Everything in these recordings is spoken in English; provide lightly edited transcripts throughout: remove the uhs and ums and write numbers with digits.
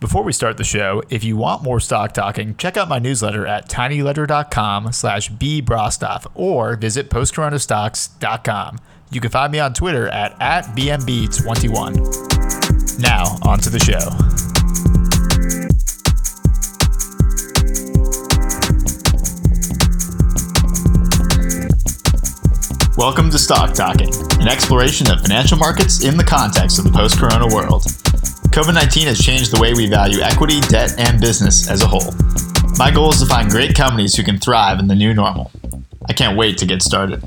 Before we start the show, if you want more Stock Talking, check out my newsletter at tinyletter.com/bbrostoff or visit postcoronastocks.com. You can find me on Twitter at @bmb21. Now, on to the show. Welcome to Stock Talking, an exploration of financial markets in the context of the post-corona world. COVID-19 has changed the way we value equity, debt, and business as a whole. My goal is to find great companies who can thrive in the new normal. I can't wait to get started.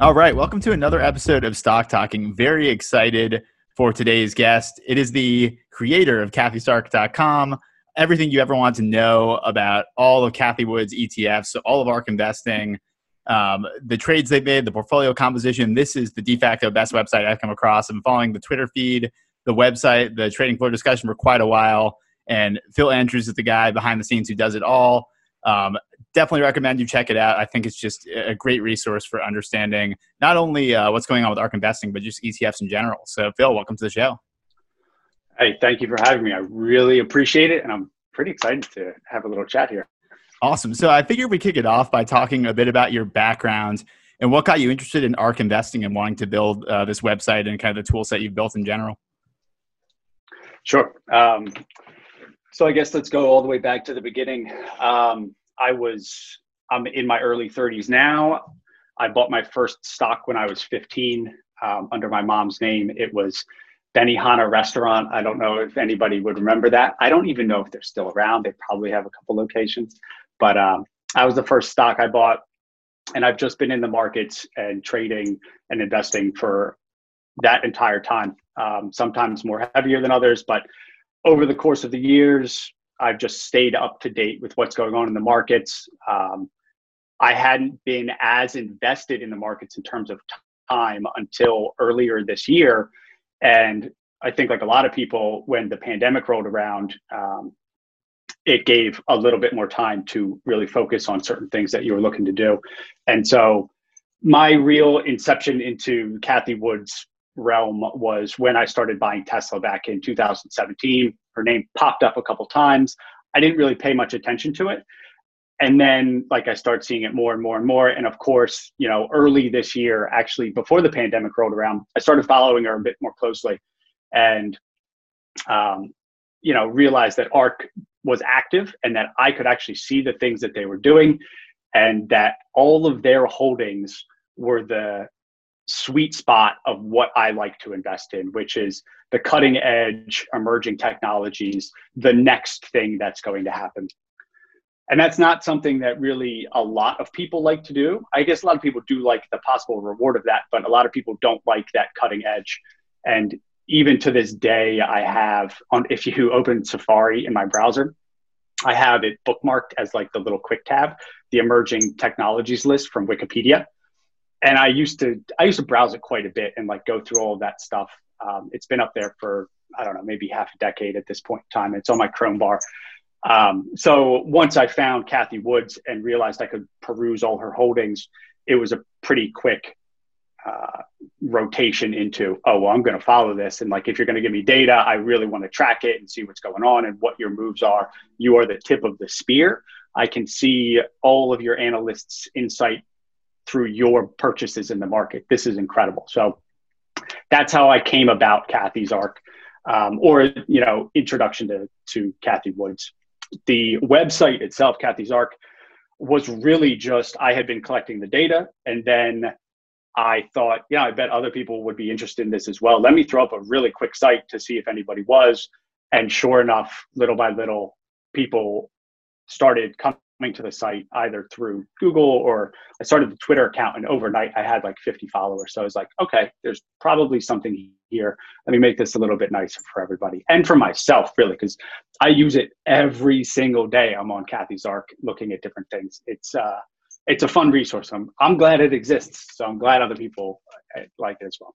All right, welcome to another episode of Stock Talking. Very excited for today's guest. It is the creator of cathiesark.com, everything you ever want to know about all of Cathie Wood's ETFs, so all of ARK Investing, the trades they've made, the portfolio composition. This is the de facto best website I've come across. I'm following the Twitter feed, the website, the trading floor discussion for quite a while. And Phil Andrews is the guy behind the scenes who does it all. Definitely recommend you check it out. I think it's just a great resource for understanding not only what's going on with ARK Investing, but just ETFs in general. So Phil, welcome to the show. Hey, thank you for having me. I really appreciate it. And I'm pretty excited to have a little chat here. Awesome. So I figured we kick it off by talking a bit about your background and what got you interested in ARK Investing and wanting to build this website and kind of the tool set you've built in general. Sure. So I guess let's go all the way back to the beginning. I'm in my early 30s now. I bought my first stock when I was 15 under my mom's name. It was Benihana restaurant. I don't know if anybody would remember that. I don't even know if they're still around. They probably have a couple locations. But I was the first stock I bought, and I've just been in the markets and trading and investing for that entire time, sometimes more heavier than others. But over the course of the years, I've just stayed up to date with what's going on in the markets. I hadn't been as invested in the markets in terms of time until earlier this year. And I think like a lot of people, when the pandemic rolled around, it gave a little bit more time to really focus on certain things that you were looking to do. And so my real inception into Cathie Wood's realm was when I started buying Tesla back in 2017. Her name popped up a couple times. I didn't really pay much attention to it. And then I start seeing it more and more and more. And of course, early this year, actually before the pandemic rolled around, I started following her a bit more closely and, realized that ARK was active and that I could actually see the things that they were doing and that all of their holdings were the sweet spot of what I like to invest in, which is the cutting edge emerging technologies, the next thing that's going to happen. And that's not something that really a lot of people like to do. I guess a lot of people do like the possible reward of that, but a lot of people don't like that cutting edge. And even to this day, I have, if you open Safari in my browser, I have it bookmarked as the little quick tab, the emerging technologies list from Wikipedia. And I used to browse it quite a bit and go through all of that stuff. It's been up there for, I don't know, maybe half a decade at this point in time. It's on my Chrome bar. So once I found Cathie Wood and realized I could peruse all her holdings, it was a pretty quick rotation into, oh, well, I'm going to follow this. And if you're going to give me data, I really want to track it and see what's going on and what your moves are. You are the tip of the spear. I can see all of your analysts' insight through your purchases in the market. This is incredible. So that's how I came about Cathie's ARK, introduction to Cathie Wood. The website itself, Cathie's ARK, was really just, I had been collecting the data and then I thought, yeah, I bet other people would be interested in this as well. Let me throw up a really quick site to see if anybody was. And sure enough, little by little, people started coming to the site either through Google or I started the Twitter account and overnight I had 50 followers. So I was okay, there's probably something here. Let me make this a little bit nicer for everybody and for myself, really, because I use it every single day. I'm on Cathie's ARK looking at different things. It's a fun resource. I'm glad it exists. So I'm glad other people like it as well.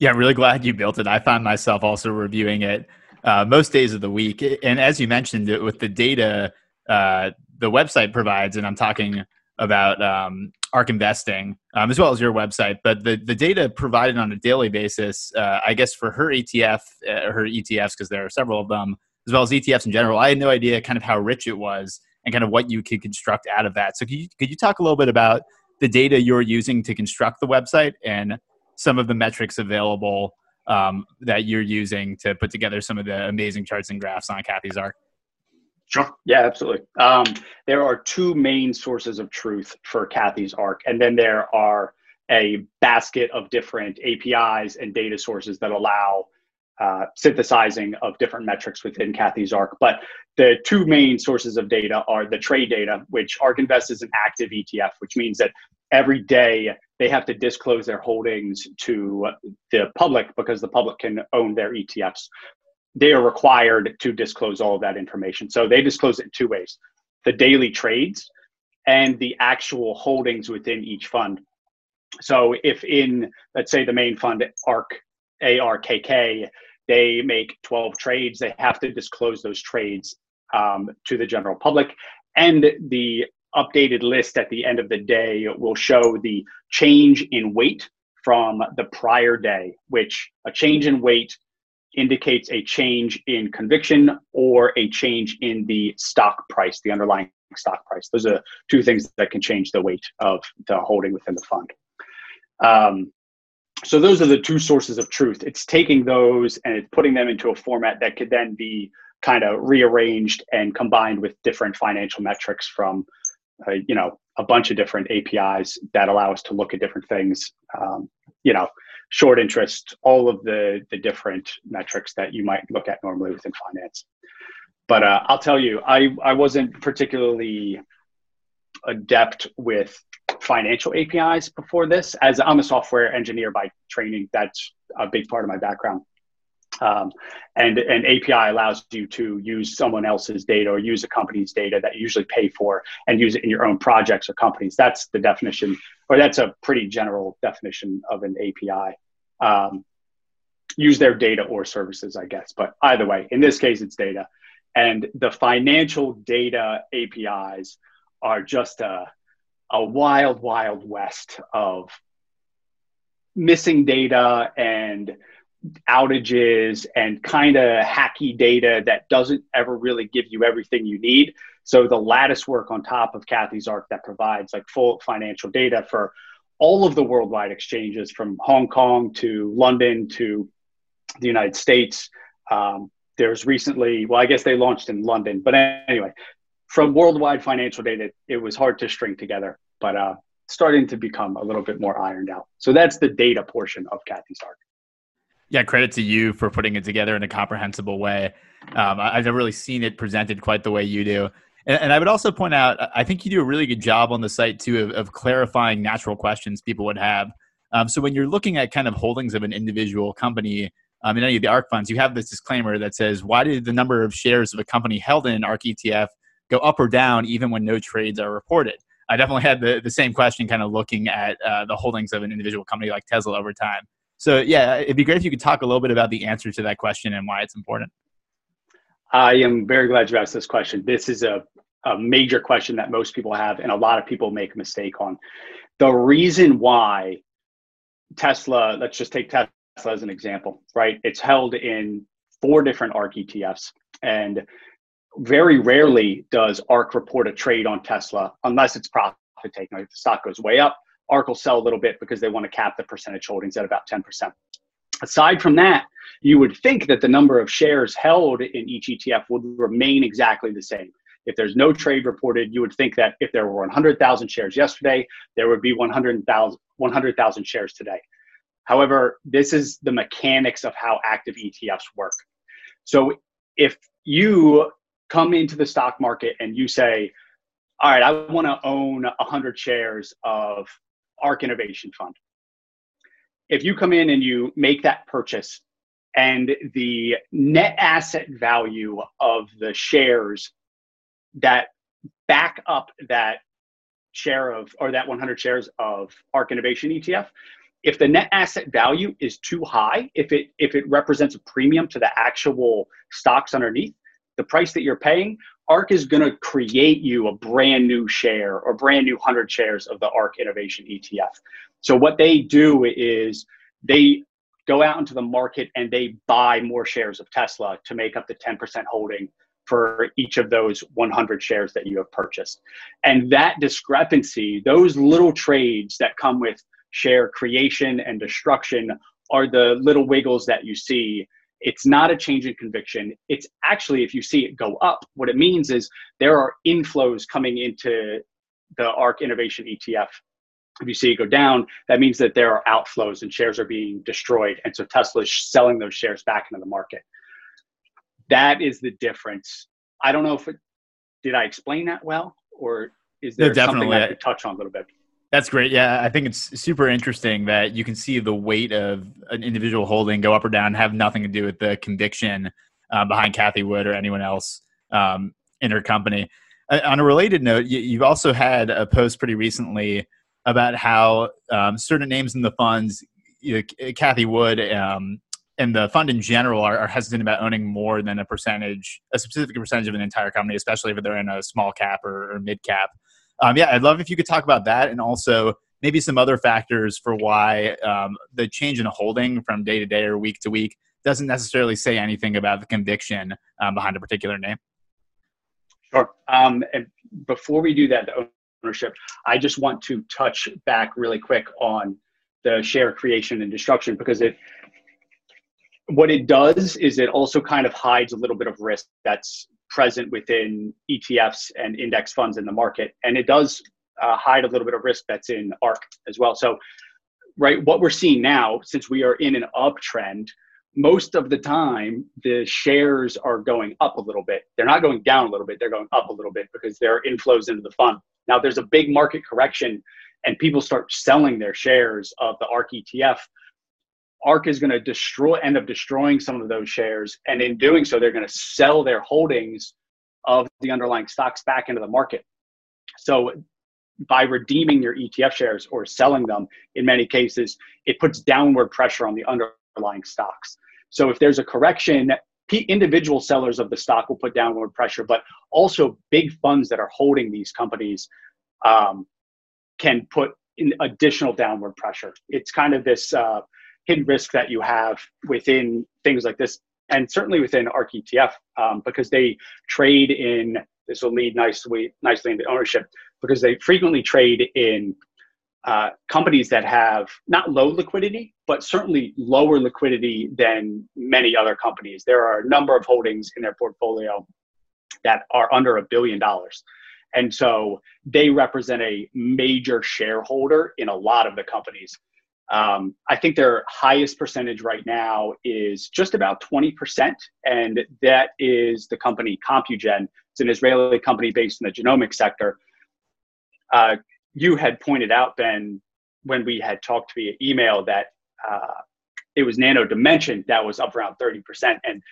Yeah, I'm really glad you built it. I find myself also reviewing it most days of the week. And as you mentioned, with the data the website provides, and I'm talking about ARK Investing as well as your website, but the data provided on a daily basis, I guess for her ETFs, because there are several of them, as well as ETFs in general. I had no idea kind of how rich it was and kind of what you could construct out of that. So could you talk a little bit about the data you're using to construct the website and some of the metrics available that you're using to put together some of the amazing charts and graphs on Cathie's ARC? Sure. Yeah, absolutely. There are two main sources of truth for Cathie's ARC, and then there are a basket of different APIs and data sources that allow synthesizing of different metrics within Cathie's ARC. But the two main sources of data are the trade data, which ARK Invest is an active ETF, which means that every day they have to disclose their holdings to the public because the public can own their ETFs. They are required to disclose all of that information. So they disclose it in two ways: the daily trades and the actual holdings within each fund. So if in, let's say, the main fund, ARK, ARKK, they make 12 trades, they have to disclose those trades to the general public. And the updated list at the end of the day will show the change in weight from the prior day, which a change in weight indicates a change in conviction or a change in the stock price, the underlying stock price. Those are two things that can change the weight of the holding within the fund. So those are the two sources of truth. It's taking those and it's putting them into a format that could then be kind of rearranged and combined with different financial metrics from, a bunch of different APIs that allow us to look at different things, short interest, all of the different metrics that you might look at normally within finance. But I'll tell you, I wasn't particularly adept with financial APIs before this. As I'm a software engineer by training, that's a big part of my background. And an API allows you to use someone else's data or use a company's data that you usually pay for and use it in your own projects or companies. That's the definition, or that's a pretty general definition of an API. Use their data or services, I guess. But either way, in this case, it's data. And the financial data APIs are just a wild, wild west of missing data and outages and kind of hacky data that doesn't ever really give you everything you need. So the lattice work on top of Cathie's ARC that provides like full financial data for all of the worldwide exchanges, from Hong Kong to London to the United States. There's recently, well, I guess they launched in London, but anyway, from worldwide financial data, it was hard to string together, but starting to become a little bit more ironed out. So that's the data portion of Cathie's ARC. Yeah, credit to you for putting it together in a comprehensible way. I've never really seen it presented quite the way you do. And I would also point out, I think you do a really good job on the site too of clarifying natural questions people would have. So when you're looking at kind of holdings of an individual company, in any of the ARC funds, you have this disclaimer that says, why did the number of shares of a company held in an ARC ETF go up or down even when no trades are reported? I definitely had the same question kind of looking at the holdings of an individual company like Tesla over time. So yeah, it'd be great if you could talk a little bit about the answer to that question and why it's important. I am very glad you asked this question. This is a major question that most people have and a lot of people make a mistake on. The reason why Tesla, let's just take Tesla as an example, right? It's held in 4 different ARC ETFs, and very rarely does ARC report a trade on Tesla unless it's profit taking. Like if the stock goes way up, ARC will sell a little bit because they want to cap the percentage holdings at about 10%. Aside from that, you would think that the number of shares held in each ETF would remain exactly the same. If there's no trade reported, you would think that if there were 100,000 shares yesterday, there would be 100,000 shares today. However, this is the mechanics of how active ETFs work. So if you come into the stock market and you say, all right, I want to own 100 shares of ARK Innovation Fund. If you come in and you make that purchase and the net asset value of the shares that back up that share of, or that 100 shares of ARK Innovation ETF, if the net asset value is too high, if it represents a premium to the actual stocks underneath, the price that you're paying, ARK is going to create you a brand new share or brand new 100 shares of the ARK Innovation ETF. So what they do is they go out into the market and they buy more shares of Tesla to make up the 10% holding for each of those 100 shares that you have purchased. And that discrepancy, those little trades that come with share creation and destruction, are the little wiggles that you see. It's not a change in conviction. It's actually, if you see it go up, what it means is there are inflows coming into the ARK Innovation ETF. If you see it go down, that means that there are outflows and shares are being destroyed. And so Tesla is selling those shares back into the market. That is the difference. I don't know if it, did I explain that well, or is there something I could touch on a little bit? That's great. Yeah, I think it's super interesting that you can see the weight of an individual holding go up or down, have nothing to do with the conviction behind Cathie Wood or anyone else in her company. On a related note, you've also had a post pretty recently about how certain names in the funds, Cathie Wood and the fund in general, are hesitant about owning more than a percentage, a specific percentage of an entire company, especially if they're in a small cap or mid cap. Yeah, I'd love if you could talk about that, and also maybe some other factors for why the change in holding from day to day or week to week doesn't necessarily say anything about the conviction behind a particular name. Sure. And before we do that, the ownership, I just want to touch back really quick on the share creation and destruction, because what it does is it also kind of hides a little bit of risk that's present within ETFs and index funds in the market. And it does hide a little bit of risk that's in ARK as well. So, right, what we're seeing now, since we are in an uptrend, most of the time the shares are going up a little bit. They're not going down a little bit, they're going up a little bit, because there are inflows into the fund. Now, there's a big market correction and people start selling their shares of the ARK ETF. ARK is going to end up destroying some of those shares. And in doing so, they're going to sell their holdings of the underlying stocks back into the market. So by redeeming your ETF shares or selling them, in many cases, it puts downward pressure on the underlying stocks. So if there's a correction, individual sellers of the stock will put downward pressure, but also big funds that are holding these companies can put in additional downward pressure. It's kind of this hidden risk that you have within things like this, and certainly within ARK ETF, because they trade in, this will lead nicely into ownership, because they frequently trade in companies that have not low liquidity, but certainly lower liquidity than many other companies. There are a number of holdings in their portfolio that are under $1 billion. And so they represent a major shareholder in a lot of the companies. I think their highest percentage right now is just about 20%, and that is the company Compugen. It's an Israeli company based in the genomic sector. You had pointed out, Ben, when we had talked via email, that it was Nano Dimension that was up around 30%, and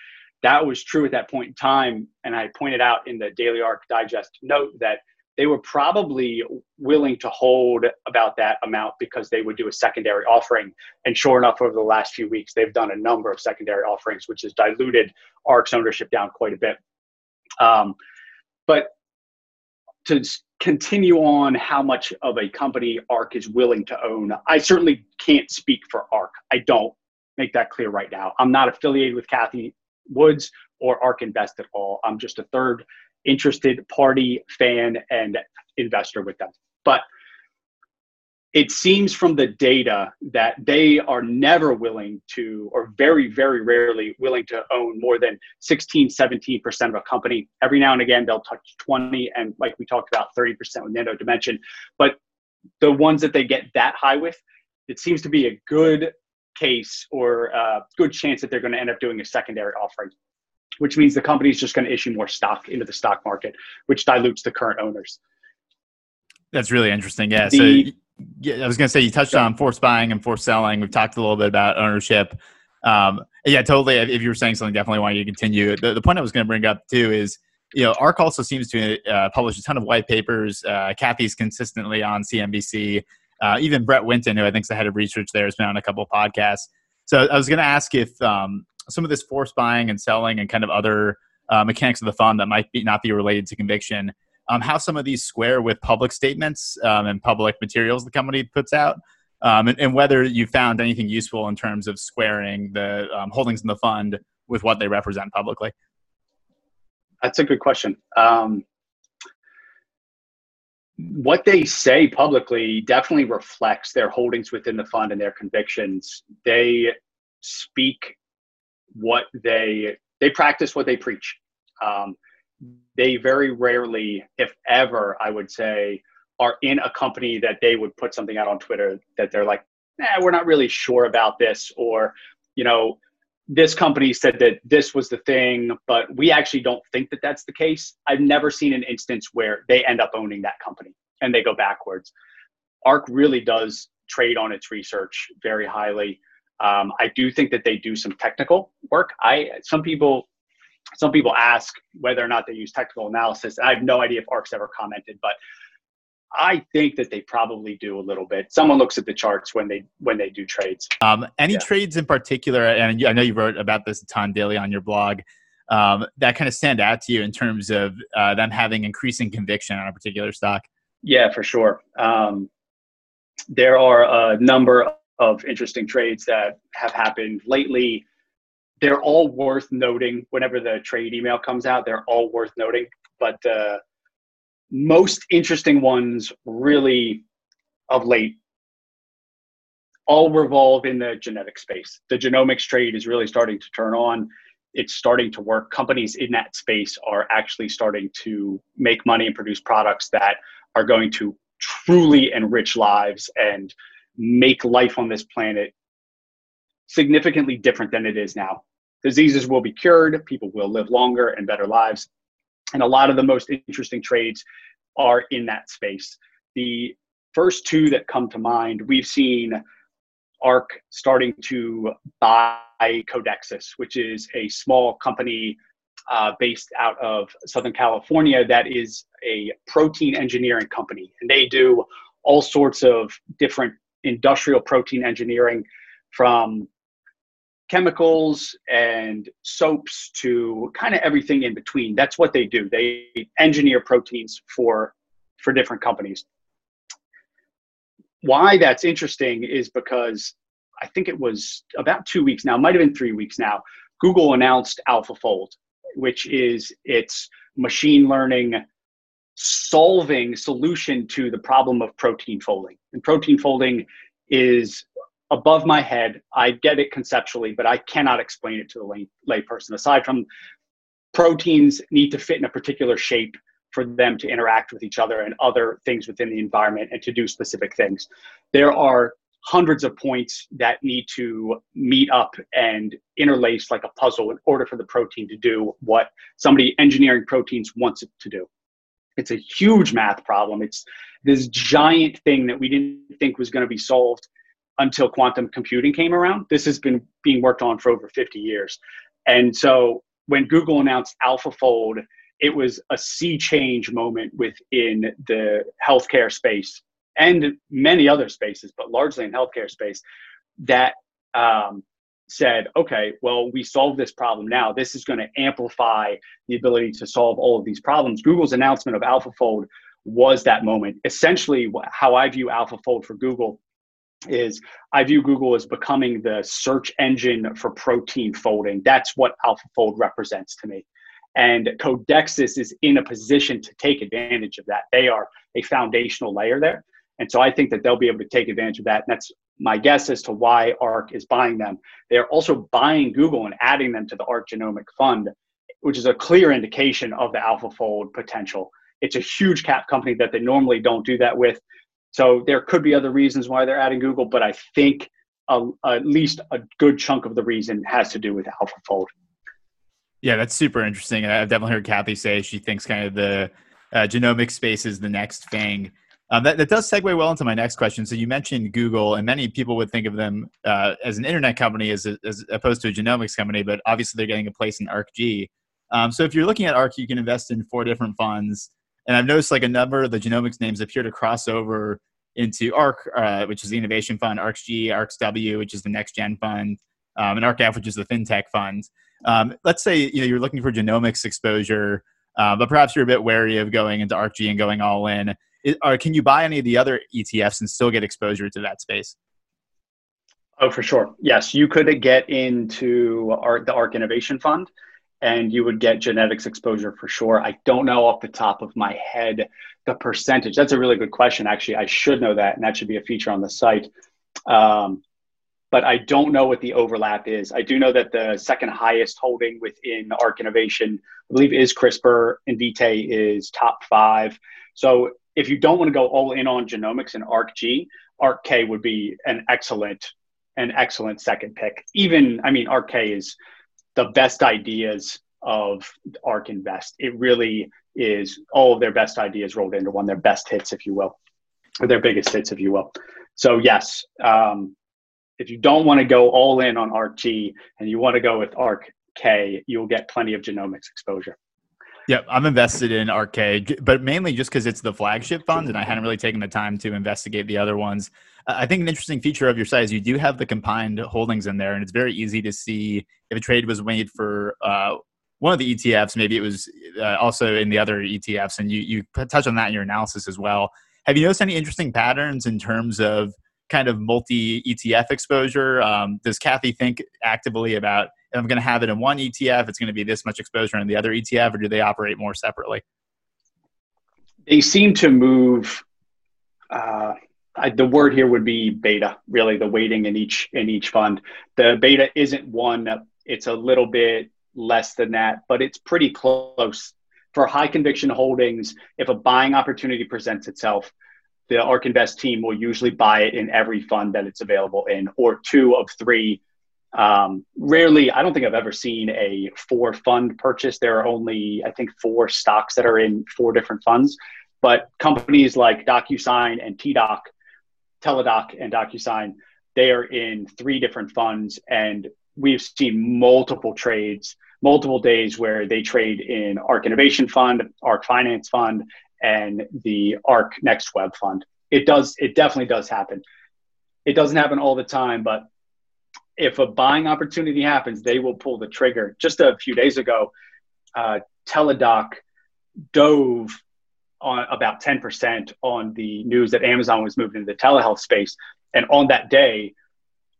that was true at that point in time. And I pointed out in the Daily Arc Digest note that they were probably willing to hold about that amount because they would do a secondary offering. And sure enough, over the last few weeks, they've done a number of secondary offerings, which has diluted ARK's ownership down quite a bit. But to continue on how much of a company ARK is willing to own, I certainly can't speak for ARK. I don't make that clear right now. I'm not affiliated with Cathie Woods or ARK Invest at all. I'm just a third interested party, fan, and investor with them. But it seems from the data that they are never willing to, or very, very rarely willing to, own more than 16, 17% of a company. Every now and again, they'll touch 20, and like we talked about, 30% with Nano Dimension. But the ones that they get that high with, it seems to be a good case or a good chance that they're going to end up doing a secondary offering, which means the company is just going to issue more stock into the stock market, which dilutes the current owners. That's really interesting. Yeah. So yeah, I was going to say, you touched on forced buying and forced selling. We've talked a little bit about ownership. Yeah, totally. If you were saying something, definitely want you to continue. The point I was going to bring up too is, ARK also seems to publish a ton of white papers. Cathie's consistently on CNBC. Even Brett Winton, who I think is the head of research there, has been on a couple of podcasts. So I was going to ask if, some of this forced buying and selling and kind of other mechanics of the fund that might not be related to conviction, how some of these square with public statements and public materials the company puts out, and whether you found anything useful in terms of squaring the holdings in the fund with what they represent publicly. That's a good question. What they say publicly definitely reflects their holdings within the fund and their convictions. They speak what they practice what they preach. They very rarely, if ever, I would say, are in a company that they would put something out on Twitter that they're like, we're not really sure about this, or, you know, this company said that this was the thing, but we actually don't think that that's the case. I've never seen an instance where they end up owning that company and they go backwards. ARK really does trade on its research very highly. I do think that they do some technical work. Some people ask whether or not they use technical analysis. I have no idea if ARK's ever commented, but I think that they probably do a little bit. Someone looks at the charts when they do trades. Any trades in particular, and I know you wrote about this a ton daily on your blog, that kind of stand out to you in terms of them having increasing conviction on a particular stock? Yeah, for sure. There are a number of interesting trades that have happened lately. They're all worth noting. Whenever the trade email comes out, they're all worth noting. But most interesting ones really of late all revolve in the genetic space. The genomics trade is really starting to turn on. It's starting to work. Companies in that space are actually starting to make money and produce products that are going to truly enrich lives and make life on this planet significantly different than it is now. Diseases will be cured. People will live longer and better lives. And a lot of the most interesting trades are in that space. The first two that come to mind, we've seen ARK starting to buy Codexis, which is a small company based out of Southern California that is a protein engineering company. And they do all sorts of different industrial protein engineering, from chemicals and soaps to kind of everything in between. That's what they do. They engineer proteins for different companies. Why that's interesting is because I think it was about 2 weeks now, might have been 3 weeks now, Google announced AlphaFold, which is its machine learning solving solution to the problem of protein folding. And protein folding is above my head. I get it conceptually, but I cannot explain it to the layperson. Aside from proteins need to fit in a particular shape for them to interact with each other and other things within the environment and to do specific things. There are hundreds of points that need to meet up and interlace like a puzzle in order for the protein to do what somebody engineering proteins wants it to do. It's a huge math problem. It's this giant thing that we didn't think was going to be solved until quantum computing came around. This has been being worked on for over 50 years. And so when Google announced AlphaFold, it was a sea change moment within the healthcare space and many other spaces, but largely in healthcare space, that said, okay, well, we solved this problem now. This is going to amplify the ability to solve all of these problems. Google's announcement of AlphaFold was that moment. Essentially, how I view AlphaFold for Google is I view Google as becoming the search engine for protein folding. That's what AlphaFold represents to me. And Codexis is in a position to take advantage of that. They are a foundational layer there. And so I think that they'll be able to take advantage of that. And that's my guess as to why ARK is buying them. They're also buying Google and adding them to the ARK Genomic Fund, which is a clear indication of the AlphaFold potential. It's a huge cap company that they normally don't do that with. So there could be other reasons why they're adding Google, but I think at least a good chunk of the reason has to do with AlphaFold. Yeah, that's super interesting. I've definitely heard Cathie say she thinks kind of the genomic space is the next thing. That does segue well into my next question. So you mentioned Google, and many people would think of them as an internet company as opposed to a genomics company, but obviously they're getting a place in ARC-G. So if you're looking at ARK, you can invest in 4 different funds. And I've noticed like a number of the genomics names appear to cross over into ARK, which is the innovation fund, ARC-G, ARX-W, which is the next gen fund, and ARK-F, which is the fintech fund. Let's say you're looking for genomics exposure, but perhaps you're a bit wary of going into ARK-G and going all in. Can you buy any of the other ETFs and still get exposure to that space? Oh, for sure. Yes, you could get into the ARK Innovation Fund, and you would get genetics exposure for sure. I don't know off the top of my head the percentage. That's a really good question, actually. I should know that, and that should be a feature on the site. But I don't know what the overlap is. I do know that the second highest holding within the ARK Innovation, I believe, is CRISPR, and Invitae is top 5. So if you don't want to go all in on genomics and ARC-G, ARKK would be an excellent second pick. Even, I mean, ARKK is the best ideas of ARK Invest. It really is all of their best ideas rolled into one, their best hits, if you will, or their biggest hits, if you will. So yes, if you don't want to go all in on ARC-G and you want to go with ARK-K, you'll get plenty of genomics exposure. Yeah, I'm invested in ARK-K, but mainly just because it's the flagship fund and I hadn't really taken the time to investigate the other ones. I think an interesting feature of your site is you do have the combined holdings in there, and it's very easy to see if a trade was made for one of the ETFs. Maybe it was also in the other ETFs, and you touch on that in your analysis as well. Have you noticed any interesting patterns in terms of kind of multi-ETF exposure? Does Cathie think actively about, if I'm going to have it in one ETF, it's going to be this much exposure in the other ETF, or do they operate more separately? They seem to move, the word here would be beta, really, the weighting in each fund. The beta isn't one, it's a little bit less than that, but it's pretty close. For high conviction holdings, if a buying opportunity presents itself, the ARK Invest team will usually buy it in every fund that it's available in, or 2 of 3. Rarely, I don't think I've ever seen a 4 fund purchase. There are only, I think, 4 stocks that are in 4 different funds, but companies like DocuSign and Teladoc and DocuSign, they are in 3 different funds. And we've seen multiple trades, multiple days where they trade in ARK Innovation Fund, ARK Finance Fund, and the ARK Next Web Fund. It definitely does happen. It doesn't happen all the time, but if a buying opportunity happens, they will pull the trigger. Just a few days ago, Teladoc dove on about 10% on the news that Amazon was moving into the telehealth space. And on that day,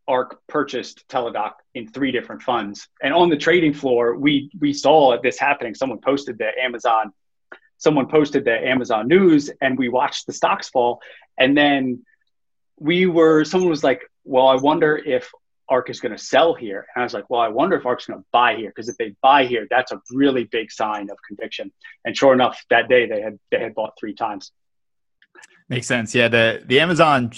ARK purchased Teladoc in 3 different funds. And on the trading floor, we saw this happening. Someone posted the Amazon news, and we watched the stocks fall. And then someone was like, well, I wonder if ARK is going to sell here. And I was like, well, I wonder if ARK's going to buy here, because if they buy here, that's a really big sign of conviction. And sure enough, that day they had bought 3 times. Makes sense. Yeah, the Amazon,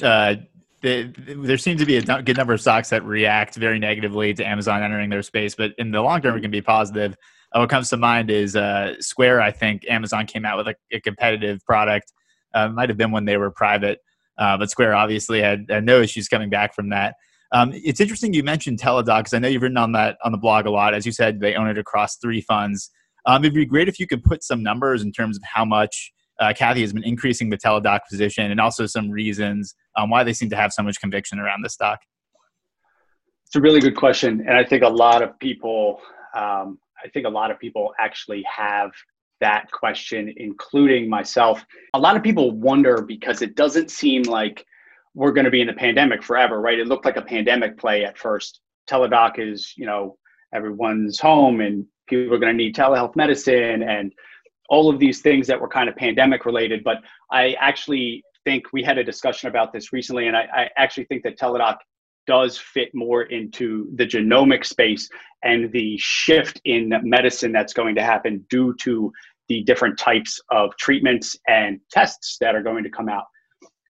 there seems to be a good number of stocks that react very negatively to Amazon entering their space, but in the long term, it can be positive. What comes to mind is Square. I think Amazon came out with a competitive product. Might have been when they were private, but Square obviously had no issues coming back from that. It's interesting you mentioned Teladoc, because I know you've written on that on the blog a lot. As you said, they own it across 3 funds. It'd be great if you could put some numbers in terms of how much Cathie has been increasing the Teladoc position, and also some reasons why they seem to have so much conviction around the stock. It's a really good question, and I think a lot of people, actually have that question, including myself. A lot of people wonder because it doesn't seem like we're going to be in the pandemic forever, right? It looked like a pandemic play at first. Teladoc is, everyone's home and people are going to need telehealth medicine and all of these things that were kind of pandemic related. But I actually think we had a discussion about this recently, and I actually think that Teladoc does fit more into the genomic space and the shift in medicine that's going to happen due to the different types of treatments and tests that are going to come out.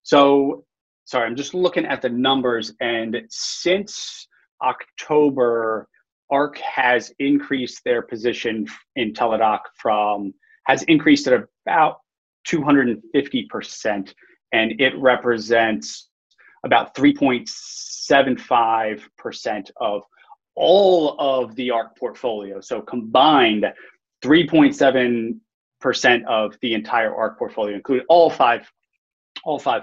So, sorry, I'm just looking at the numbers. And since October, ARK has increased their position in Teladoc has increased at about 250%. And it represents about 3.75% of all of the ARK portfolio. So combined, 3.7% of the entire ARK portfolio, including all five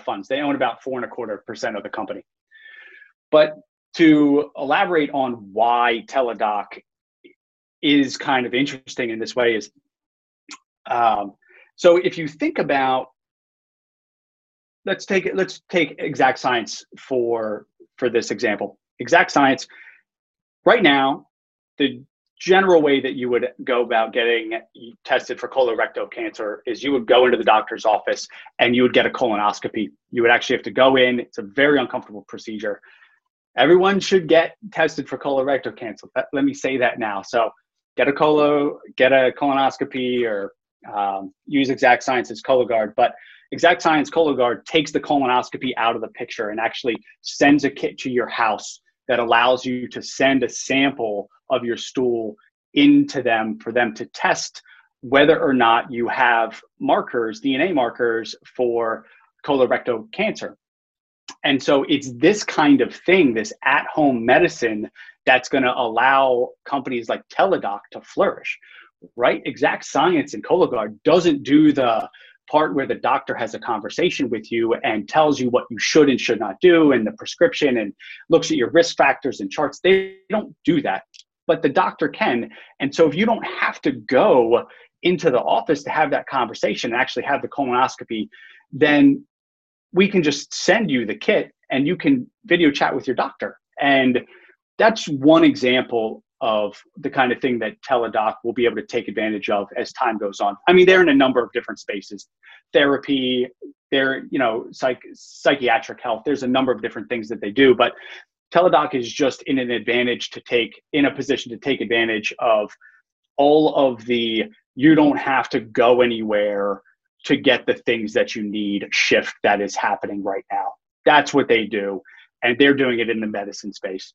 funds. They own about 4.25% of the company. But to elaborate on why Teladoc is kind of interesting in this way is, so if you think about, let's take Exact Science for this example. Exact Science. Right now, the general way that you would go about getting tested for colorectal cancer is you would go into the doctor's office and you would get a colonoscopy. You would actually have to go in. It's a very uncomfortable procedure. Everyone should get tested for colorectal cancer. Let me say that now. So get a colonoscopy or use Exact Sciences Cologuard. But Exact Science Cologuard takes the colonoscopy out of the picture and actually sends a kit to your house that allows you to send a sample of your stool into them for them to test whether or not you have markers, DNA markers for colorectal cancer. And so it's this kind of thing, this at-home medicine, that's going to allow companies like Teladoc to flourish, right? Exact Science and Cologuard doesn't do the part where the doctor has a conversation with you and tells you what you should and should not do and the prescription and looks at your risk factors and charts. They don't do that, but the doctor can. And so if you don't have to go into the office to have that conversation and actually have the colonoscopy, then we can just send you the kit and you can video chat with your doctor. And that's one example of the kind of thing that Teladoc will be able to take advantage of as time goes on. I mean, they're in a number of different spaces, therapy, they're, you know, psychiatric health. There's a number of different things that they do, but Teladoc is just in a position to take advantage of all of the, you don't have to go anywhere to get the things that you need shift that is happening right now. That's what they do. And they're doing it in the medicine space.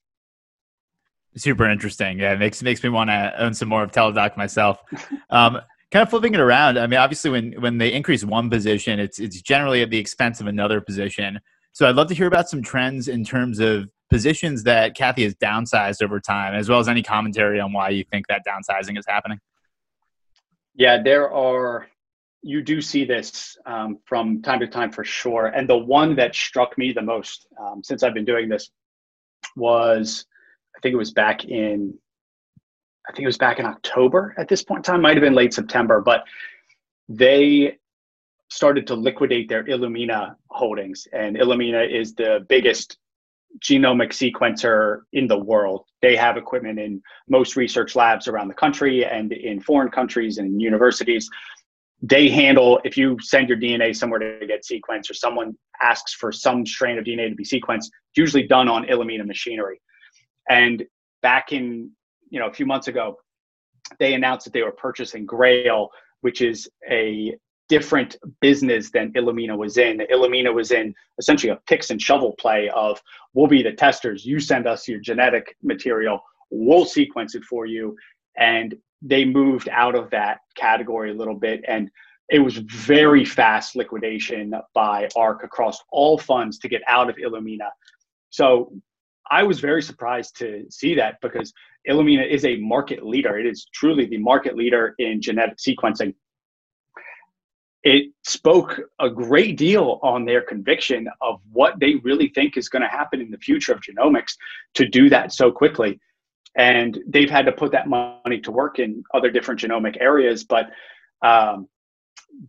Super interesting. Yeah, it makes me want to own some more of Teladoc myself. Kind of flipping it around. I mean, obviously, when they increase one position, it's generally at the expense of another position. So I'd love to hear about some trends in terms of positions that Cathie has downsized over time, as well as any commentary on why you think that downsizing is happening. Yeah, you do see this from time to time for sure. And the one that struck me the most since I've been doing this was, I think it was back in October at this point in time, might've been late September, but they started to liquidate their Illumina holdings. And Illumina is the biggest genomic sequencer in the world. They have equipment in most research labs around the country and in foreign countries and universities. They handle, if you send your DNA somewhere to get sequenced or someone asks for some strain of DNA to be sequenced, it's usually done on Illumina machinery. And back in, you know, a few months ago, they announced that they were purchasing Grail, which is a different business than Illumina was in. Illumina was in essentially a picks and shovel play of, we'll be the testers. You send us your genetic material. We'll sequence it for you. And they moved out of that category a little bit. And it was very fast liquidation by ARK across all funds to get out of Illumina. So I was very surprised to see that because Illumina is a market leader. It is truly the market leader in genetic sequencing. It spoke a great deal on their conviction of what they really think is going to happen in the future of genomics to do that so quickly. And they've had to put that money to work in other different genomic areas, but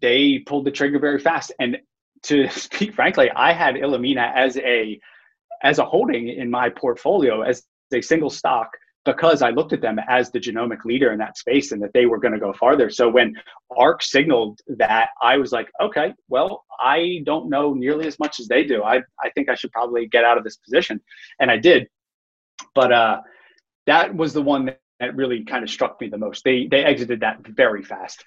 they pulled the trigger very fast. And to speak frankly, I had Illumina as a holding in my portfolio as a single stock because I looked at them as the genomic leader in that space and that they were going to go farther. So when ARK signaled that, I was like, okay, well, I don't know nearly as much as they do. I think I should probably get out of this position. And I did. But that was the one that really kind of struck me the most. They exited that very fast.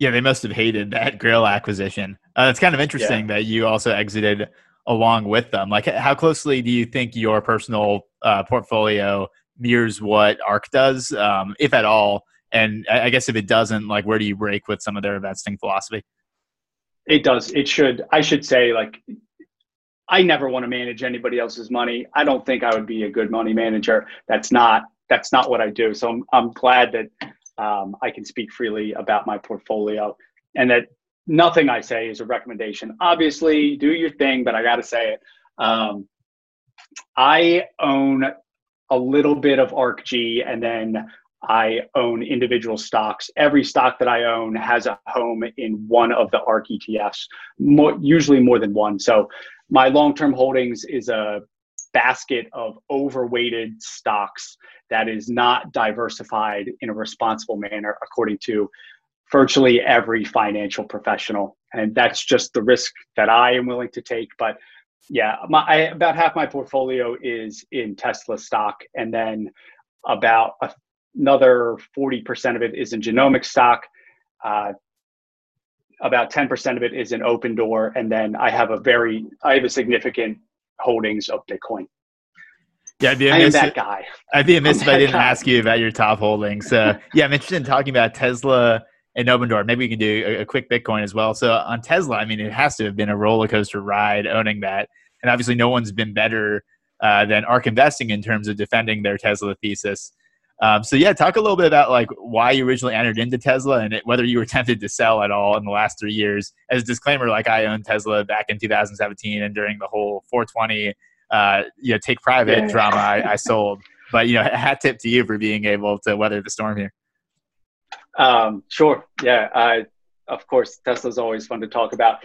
Yeah, they must have hated that Grail acquisition. It's kind of interesting that you also exited along with them. Like, how closely do you think your personal portfolio mirrors what ARK does, if at all? And I guess if it doesn't, like, where do you break with some of their investing philosophy? It does. It should. I should say, like, I never want to manage anybody else's money. I don't think I would be a good money manager. That's not what I do. So I'm glad that I can speak freely about my portfolio and that nothing I say is a recommendation. Obviously, do your thing, but I got to say it. I own a little bit of ARC-G, and then I own individual stocks. Every stock that I own has a home in one of the ARK ETFs, usually more than one. So my long-term holdings is a basket of overweighted stocks that is not diversified in a responsible manner, according to virtually every financial professional. And that's just the risk that I am willing to take. But yeah, about half my portfolio is in Tesla stock, and then about another 40% of it is in genomic stock. About 10% of it is in Opendoor, and then I have a significant holdings of Bitcoin. Yeah, I'd be amiss if I didn't ask you about your top holdings. Yeah, I'm interested in talking about Tesla and Opendoor. Maybe we can do a quick Bitcoin as well. So on Tesla, I mean, it has to have been a roller coaster ride owning that, and obviously no one's been better than ARK Investing in terms of defending their Tesla thesis. So yeah, talk a little bit about like why you originally entered into Tesla and whether you were tempted to sell at all in the last 3 years. As a disclaimer, like I owned Tesla back in 2017, and during the whole 420 take private drama, I sold. But hat tip to you for being able to weather the storm here. Sure. Yeah. Of course, Tesla's always fun to talk about.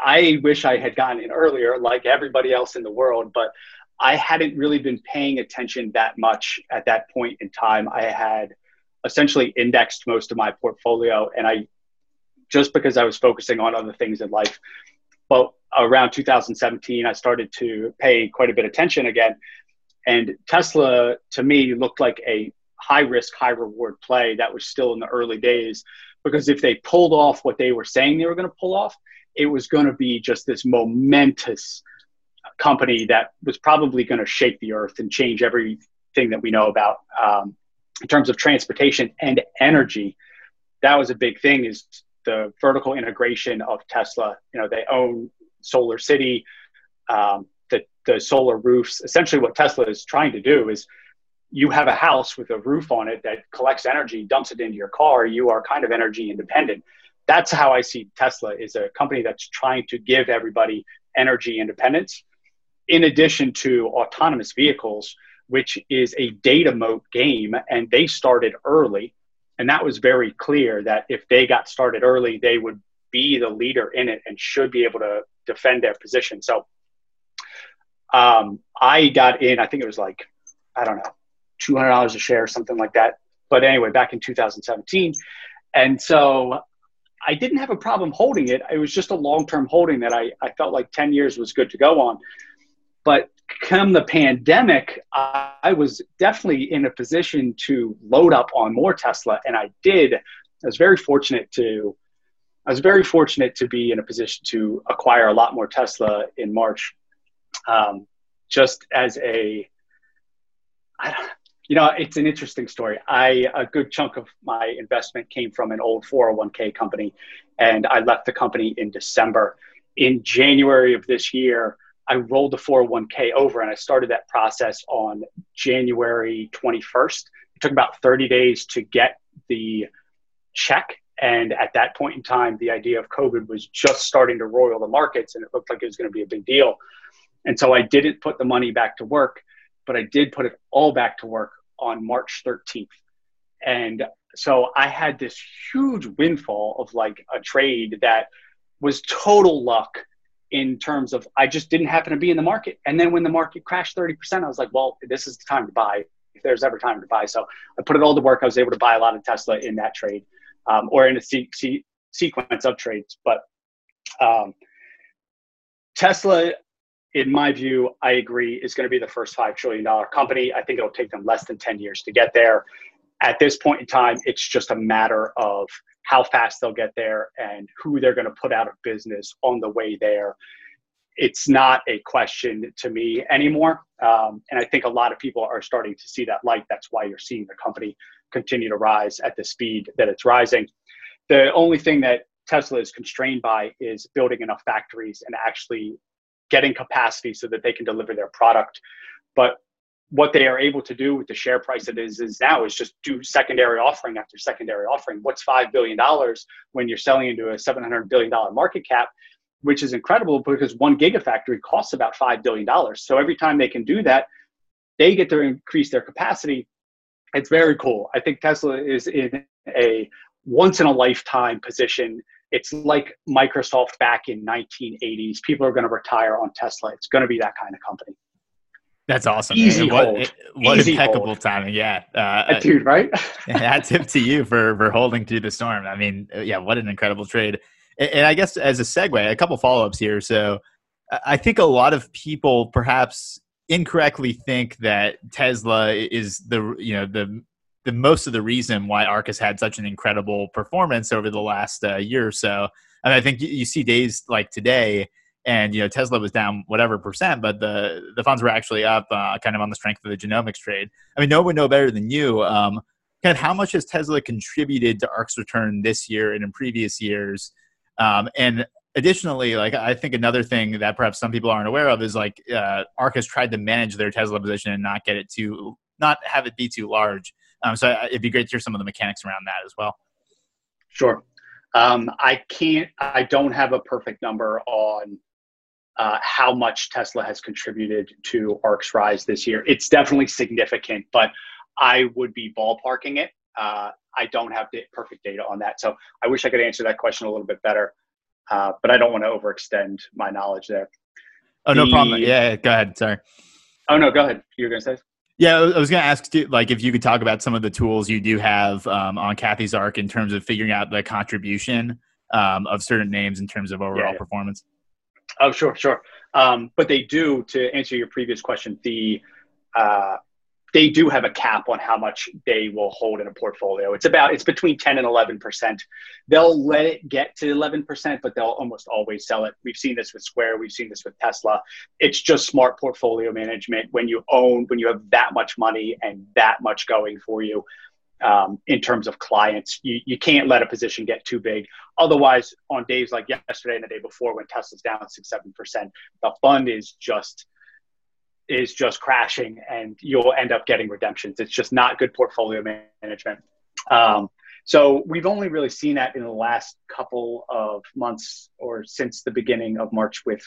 I wish I had gotten in earlier, like everybody else in the world, but I hadn't really been paying attention that much at that point in time. I had essentially indexed most of my portfolio, and just because I was focusing on other things in life. But around 2017, I started to pay quite a bit of attention again. And Tesla, to me, looked like a high risk, high reward play that was still in the early days, because if they pulled off what they were saying they were going to pull off, it was going to be just this momentous company that was probably going to shake the earth and change everything that we know about in terms of transportation and energy. That was a big thing, is the vertical integration of Tesla. They own Solar City, the solar roofs. Essentially what Tesla is trying to do is, you have a house with a roof on it that collects energy, dumps it into your car. You are kind of energy independent. That's how I see Tesla, is a company that's trying to give everybody energy independence, in addition to autonomous vehicles, which is a data moat game. And they started early. And that was very clear that if they got started early, they would be the leader in it and should be able to defend their position. So I got in, I think it was like, I don't know, $200 a share or something like that. But anyway, back in 2017. And so I didn't have a problem holding it. It was just a long-term holding that I felt like 10 years was good to go on. But come the pandemic, I was definitely in a position to load up on more Tesla. And I did. I was very fortunate to be in a position to acquire a lot more Tesla in March. Just as it's an interesting story. A good chunk of my investment came from an old 401k company, and I left the company in December. In January of this year, I rolled the 401k over, and I started that process on January 21st. It took about 30 days to get the check. And at that point in time, the idea of COVID was just starting to roil the markets, and it looked like it was going to be a big deal. And so I didn't put the money back to work, but I did put it all back to work on March 13th. And so I had this huge windfall of like a trade that was total luck, in terms of I just didn't happen to be in the market. And then when the market crashed 30%, I was like, well, this is the time to buy, if there's ever time to buy. So I put it all to work. I was able to buy a lot of Tesla in that trade, or in a sequence of trades. But Tesla, in my view, I agree, is going to be the first $5 trillion company. I think it'll take them less than 10 years to get there. At this point in time, it's just a matter of how fast they'll get there and who they're going to put out of business on the way there. It's not a question to me anymore. And I think a lot of people are starting to see that light. That's why you're seeing the company continue to rise at the speed that it's rising. The only thing that Tesla is constrained by is building enough factories and actually getting capacity so that they can deliver their product. But what they are able to do with the share price that is now is just do secondary offering after secondary offering. What's $5 billion when you're selling into a $700 billion market cap, which is incredible because one gigafactory costs about $5 billion. So every time they can do that, they get to increase their capacity. It's very cool. I think Tesla is in a once in a lifetime position It's like Microsoft back in 1980s. People are going to retire on Tesla. It's going to be that kind of company. That's awesome. Easy hold. What impeccable timing. Yeah. Dude, right? Hats tip to you for holding through the storm. I mean, yeah, what an incredible trade. And I guess as a segue, a couple follow-ups here. So I think a lot of people perhaps incorrectly think that Tesla is the most of the reason why ARK has had such an incredible performance over the last year or so. And I think you see days like today, and, you know, Tesla was down whatever percent, but the funds were actually up kind of on the strength of the genomics trade. I mean, no one would know better than you. Kind of how much has Tesla contributed to ARK's return this year and in previous years? And additionally, like, I think another thing that perhaps some people aren't aware of is, like, ARK has tried to manage their Tesla position and not have it be too large. So it'd be great to hear some of the mechanics around that as well. Sure. I don't have a perfect number on how much Tesla has contributed to ARK's rise this year. It's definitely significant, but I would be ballparking it. I don't have the perfect data on that. So I wish I could answer that question a little bit better, but I don't want to overextend my knowledge there. Oh, no problem. Yeah, go ahead. Sorry. Oh, no, go ahead. You were going to say? Yeah, I was going to ask, like, if you could talk about some of the tools you do have on Cathie's ARK in terms of figuring out the contribution of certain names in terms of overall performance. Oh, sure. But they do, to answer your previous question, they do have a cap on how much they will hold in a portfolio. It's between 10 and 11%. They'll let it get to 11%, but they'll almost always sell it. We've seen this with Square. We've seen this with Tesla. It's just smart portfolio management when you have that much money and that much going for you in terms of clients. You can't let a position get too big. Otherwise, on days like yesterday and the day before when Tesla's down 6%, 7%, the fund is just crashing, and you'll end up getting redemptions. It's just not good portfolio management. So we've only really seen that in the last couple of months or since the beginning of March with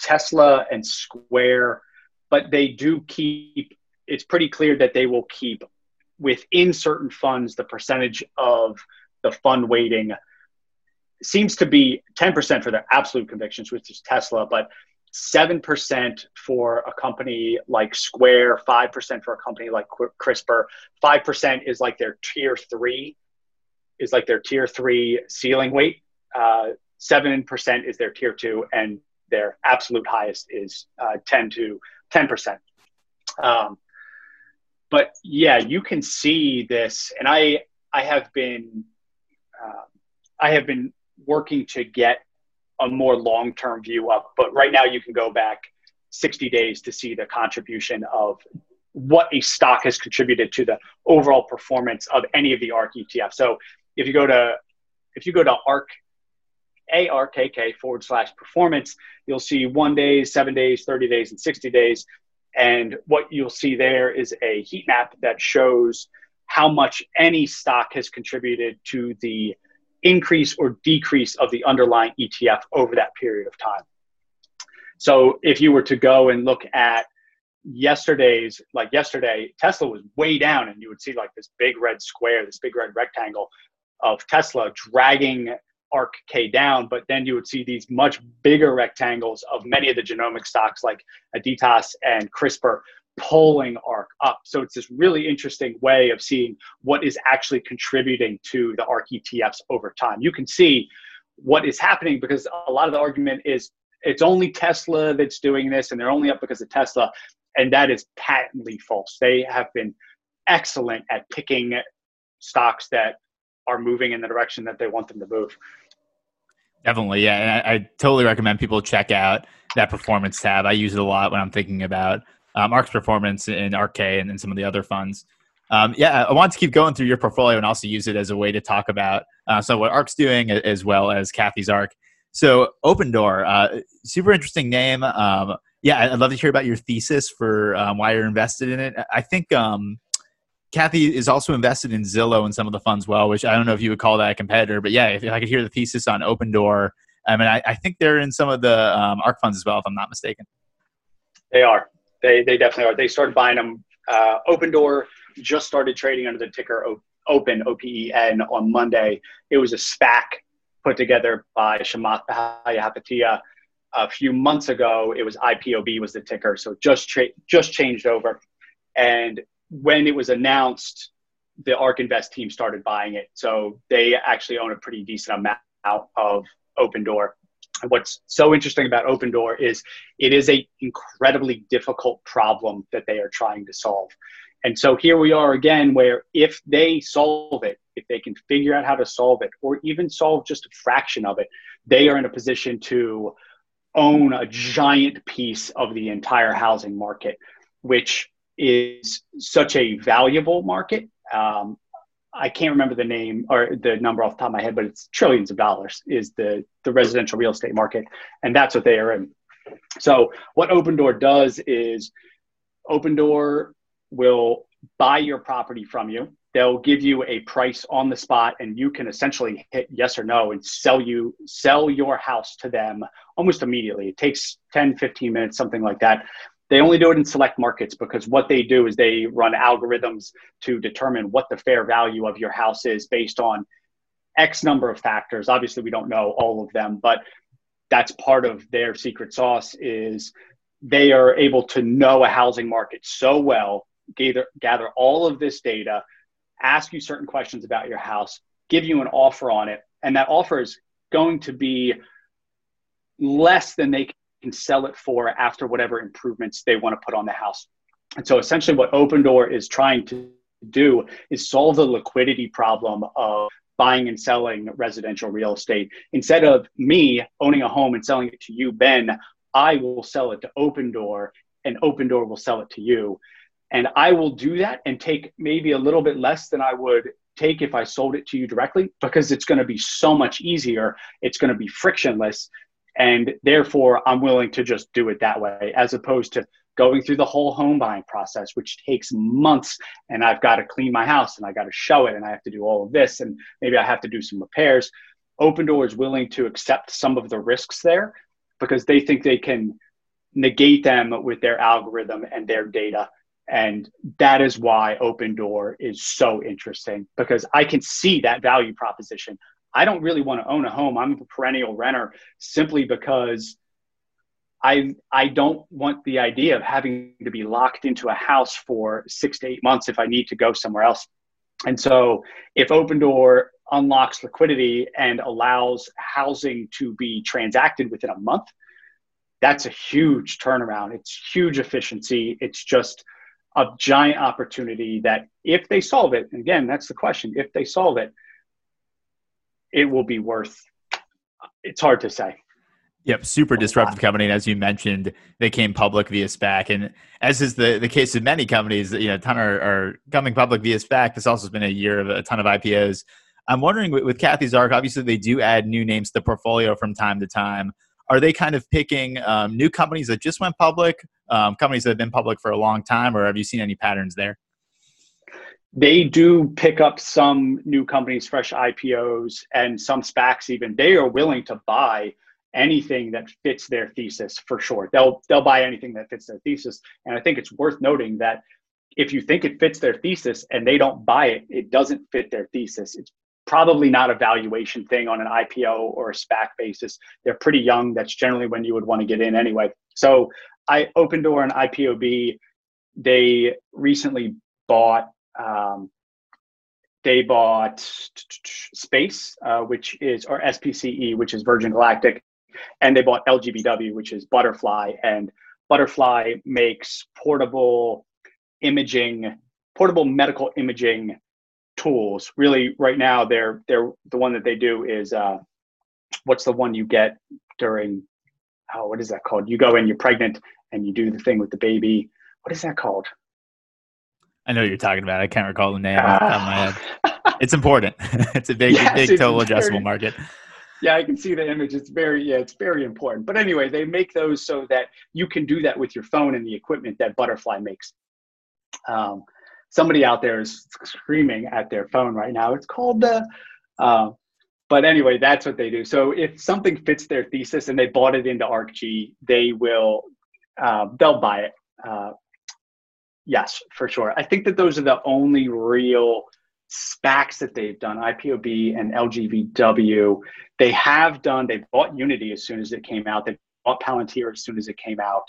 Tesla and Square, but they do keep, it's pretty clear that they will keep within certain funds, the percentage of the fund weighting seems to be 10% for their absolute convictions, which is Tesla, but 7% for a company like Square, 5% for a company like CRISPR. 5% is like their tier three ceiling weight. 7% is their tier two, and their absolute highest is 10%. But yeah, you can see this, and I have been working to get a more long-term view up. But right now you can go back 60 days to see the contribution of what a stock has contributed to the overall performance of any of the ARK ETF. So if you go to ARK, ARKK /performance, you'll see 1 day, 7 days, 30 days, and 60 days. And what you'll see there is a heat map that shows how much any stock has contributed to the increase or decrease of the underlying ETF over that period of time. So if you were to go and look at yesterday, Tesla was way down, and you would see like this big red square, this big red rectangle of Tesla dragging ARK-K down, but then you would see these much bigger rectangles of many of the genomic stocks like Aditas and CRISPR pulling ARK up. So it's this really interesting way of seeing what is actually contributing to the ARK ETFs over time. You can see what is happening because a lot of the argument is it's only Tesla that's doing this and they're only up because of Tesla. And that is patently false. They have been excellent at picking stocks that are moving in the direction that they want them to move. Definitely. Yeah. And I totally recommend people check out that performance tab. I use it a lot when I'm thinking about ARK's performance in ARK-K and some of the other funds. I want to keep going through your portfolio and also use it as a way to talk about what ARK's doing as well as Cathie's ARK. So Opendoor, super interesting name. I'd love to hear about your thesis for why you're invested in it. I think Cathie is also invested in Zillow and some of the funds, which I don't know if you would call that a competitor, but yeah, if I could hear the thesis on Opendoor. I mean, I think they're in some of the ARK funds as well, if I'm not mistaken. They are. They definitely are. They started buying them. Opendoor just started trading under the ticker OPEN, O-P-E-N, on Monday. It was a SPAC. put together by Shamath Bahia Palihapitiya a few months ago. It was IPOB was the ticker, so just changed over. And when it was announced, the ARK Invest team started buying it. So they actually own a pretty decent amount of Opendoor. And what's so interesting about Opendoor is it is an incredibly difficult problem that they are trying to solve. And so here we are again, where if they solve it, if they can figure out how to solve it, or even solve just a fraction of it, they are in a position to own a giant piece of the entire housing market, which is such a valuable market. I can't remember the name or the number off the top of my head, but it's trillions of dollars is the residential real estate market. And that's what they are in. So what Opendoor does is Opendoor will buy your property from you. They'll give you a price on the spot, and you can essentially hit yes or no and sell your house to them almost immediately. It takes 10, 15 minutes, something like that. They only do it in select markets because what they do is they run algorithms to determine what the fair value of your house is based on X number of factors. Obviously, we don't know all of them, but that's part of their secret sauce is they are able to know a housing market so well, gather all of this data, ask you certain questions about your house, give you an offer on it, and that offer is going to be less than they can sell it for after whatever improvements they want to put on the house. And so essentially what Opendoor is trying to do is solve the liquidity problem of buying and selling residential real estate. Instead of me owning a home and selling it to you, Ben, I will sell it to Opendoor, and Opendoor will sell it to you. And I will do that and take maybe a little bit less than I would take if I sold it to you directly, because it's going to be so much easier. It's going to be frictionless. And therefore, I'm willing to just do it that way, as opposed to going through the whole home buying process, which takes months. And I've got to clean my house and I got to show it and I have to do all of this. And maybe I have to do some repairs. Opendoor is willing to accept some of the risks there because they think they can negate them with their algorithm and their data. And that is why Opendoor is so interesting, because I can see that value proposition. I don't really want to own a home. I'm a perennial renter simply because I don't want the idea of having to be locked into a house for 6 to 8 months if I need to go somewhere else. And so if Opendoor unlocks liquidity and allows housing to be transacted within a month, that's a huge turnaround. It's huge efficiency. It's just a giant opportunity that if they solve it, and again, that's the question, if they solve it, it will be worth, it's hard to say. Yep. Super disruptive company. And as you mentioned, they came public via SPAC. And as is the case of many companies, you know, a ton are coming public via SPAC. This also has been a year of a ton of IPOs. I'm wondering with Cathie's ARK, obviously they do add new names to the portfolio from time to time. Are they kind of picking new companies that just went public, companies that have been public for a long time, or have you seen any patterns there? They do pick up some new companies, fresh IPOs, and some SPACs even. They are willing to buy anything that fits their thesis for sure. They'll buy anything that fits their thesis. And I think it's worth noting that if you think it fits their thesis and they don't buy it, it doesn't fit their thesis. It's probably not a valuation thing on an IPO or a SPAC basis. They're pretty young. That's generally when you would want to get in anyway. So Opendoor and IPOB, they recently bought Space, which is, or SPCE, which is Virgin Galactic, and they bought LGBW, which is Butterfly. And Butterfly makes portable medical imaging tools. Really, right now, they're the one that they do is what's the one you get during? Oh, what is that called? You go in, you're pregnant, and you do the thing with the baby. What is that called? I know what you're talking about. I can't recall the name off the top of my head. It's important. It's a big, big total addressable market. Yeah, I can see the image. It's very important. But anyway, they make those so that you can do that with your phone and the equipment that Butterfly makes. Somebody out there is screaming at their phone right now. It's called the... but anyway, that's what they do. So if something fits their thesis and they bought it into ARC-G, they'll buy it. Yes, for sure. I think that those are the only real SPACs that they've done, IPOB and LGVW. They bought Unity as soon as it came out. They bought Palantir as soon as it came out.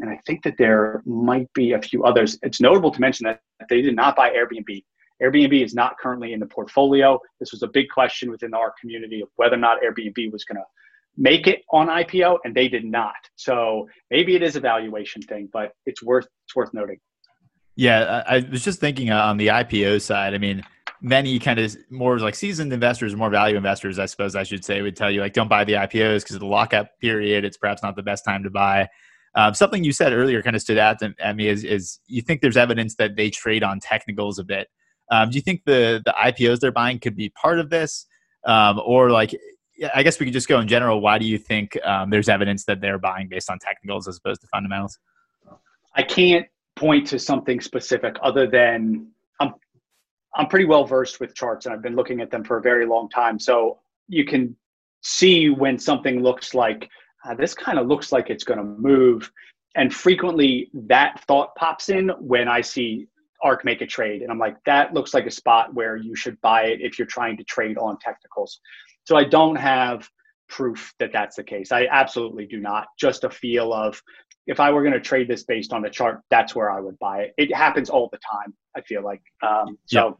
And I think that there might be a few others. It's notable to mention that they did not buy Airbnb. Airbnb is not currently in the portfolio. This was a big question within the ARK community of whether or not Airbnb was going to make it on IPO, and they did not. So maybe it is a valuation thing, but it's worth noting. Yeah, I was just thinking on the IPO side, I mean, many kind of more like seasoned investors, more value investors, I suppose I should say, would tell you like, don't buy the IPOs because of the lockup period. It's perhaps not the best time to buy. Something you said earlier kind of stood out at me is you think there's evidence that they trade on technicals a bit. Do you think the IPOs they're buying could be part of this? Or like, I guess we could just go in general. Why do you think there's evidence that they're buying based on technicals as opposed to fundamentals? I can't point to something specific other than I'm pretty well versed with charts and I've been looking at them for a very long time. So you can see when something looks like this kind of looks like it's going to move. And frequently that thought pops in when I see ARK make a trade. And I'm like, that looks like a spot where you should buy it if you're trying to trade on technicals. So I don't have proof that that's the case. I absolutely do not. Just a feel of, if I were going to trade this based on the chart, that's where I would buy it. It happens all the time, I feel like. So.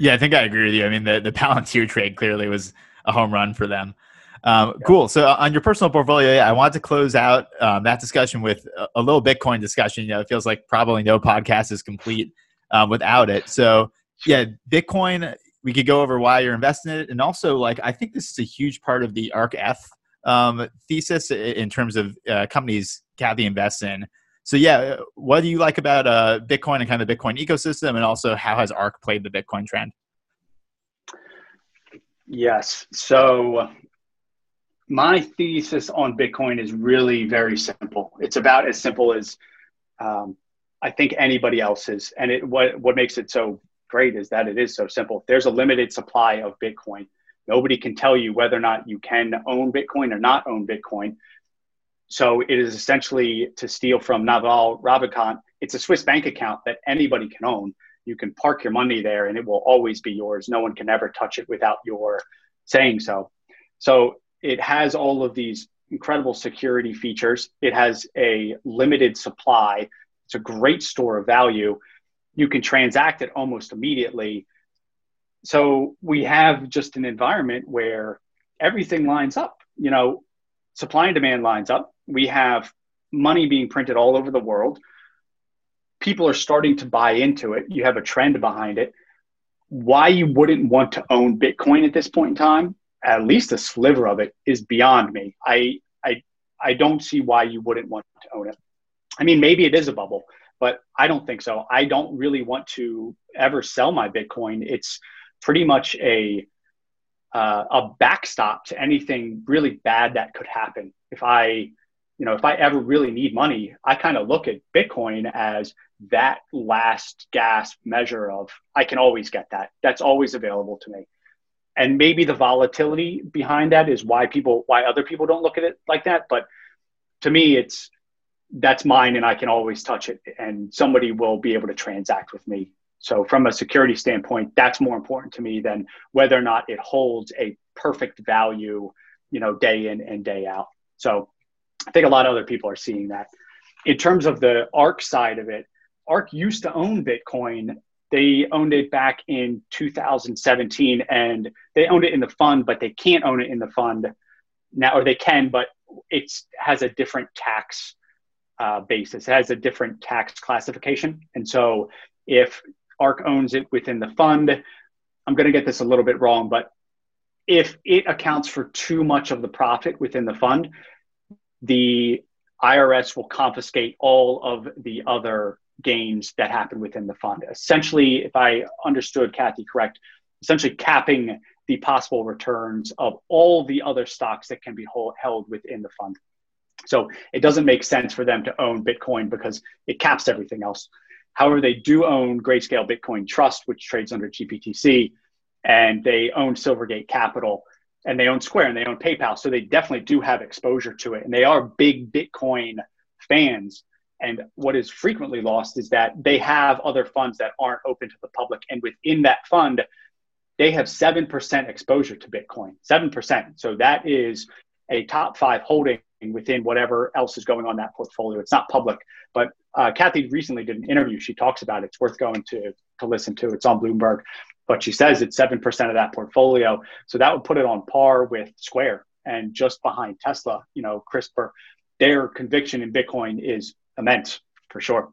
Yeah, I think I agree with you. I mean, the Palantir trade clearly was a home run for them. Cool. So on your personal portfolio, I wanted to close out that discussion with a little Bitcoin discussion. You know, it feels like probably no podcast is complete without it. So yeah, Bitcoin, we could go over why you're invested in it. And also like, I think this is a huge part of the ARK-F thesis in terms of companies Cathie invests in. So yeah, what do you like about Bitcoin and kind of the Bitcoin ecosystem? And also how has ARK played the Bitcoin trend? Yes. So my thesis on Bitcoin is really very simple. It's about as simple as I think anybody else's. And what makes it so great is that it is so simple. There's a limited supply of Bitcoin. Nobody can tell you whether or not you can own Bitcoin or not own Bitcoin. So it is essentially, to steal from Naval Ravikant, it's a Swiss bank account that anybody can own. You can park your money there and it will always be yours. No one can ever touch it without your saying so. So it has all of these incredible security features. It has a limited supply. It's a great store of value. You can transact it almost immediately. So we have just an environment where everything lines up, you know, supply and demand lines up. We have money being printed all over the world. People are starting to buy into it. You have a trend behind it. Why you wouldn't want to own Bitcoin at this point in time, at least a sliver of it, is beyond me. I don't see why you wouldn't want to own it. I mean, maybe it is a bubble, but I don't think so. I don't really want to ever sell my Bitcoin. It's pretty much a backstop to anything really bad that could happen. If I ever really need money, I kind of look at Bitcoin as that last gasp measure of, I can always get that. That's always available to me. And maybe the volatility behind that is why other people don't look at it like that. But to me, that's mine and I can always touch it and somebody will be able to transact with me. So from a security standpoint, that's more important to me than whether or not it holds a perfect value, you know, day in and day out. So I think a lot of other people are seeing that. In terms of the ARK side of it, ARK used to own Bitcoin. They owned it back in 2017 and they owned it in the fund, but they can't own it in the fund now, or they can, but it has a different tax basis. It has a different tax classification. And so if ARK owns it within the fund, I'm going to get this a little bit wrong, but if it accounts for too much of the profit within the fund, the IRS will confiscate all of the other gains that happen within the fund. Essentially, if I understood Cathie correct, essentially capping the possible returns of all the other stocks that can be held within the fund. So it doesn't make sense for them to own Bitcoin because it caps everything else. However, they do own Grayscale Bitcoin Trust, which trades under GPTC, and they own Silvergate Capital, and they own Square, and they own PayPal. So they definitely do have exposure to it. And they are big Bitcoin fans. And what is frequently lost is that they have other funds that aren't open to the public. And within that fund, they have 7% exposure to Bitcoin, 7%. So that is a top five holding within whatever else is going on in that portfolio. It's not public, but Cathie recently did an interview. She talks about it. It's worth going to listen to. It's on Bloomberg, but she says it's 7% of that portfolio. So that would put it on par with Square and just behind Tesla, you know, CRISPR. Their conviction in Bitcoin is immense, for sure.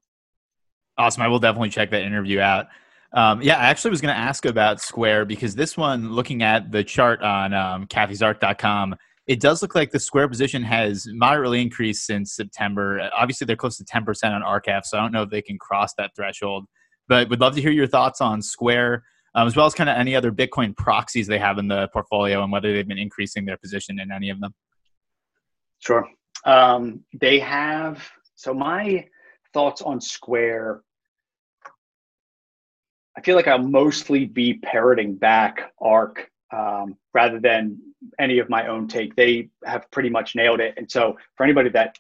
Awesome. I will definitely check that interview out. Yeah, I actually was going to ask about Square, because this one, looking at the chart on cathiesark.com, it does look like the Square position has moderately increased since September. Obviously, they're close to 10% on ARKF, so I don't know if they can cross that threshold. But would love to hear your thoughts on Square, as well as kind of any other Bitcoin proxies they have in the portfolio and whether they've been increasing their position in any of them. Sure. They have... So my thoughts on Square, I feel like I'll mostly be parroting back ARK rather than any of my own take. They have pretty much nailed it. And so for anybody that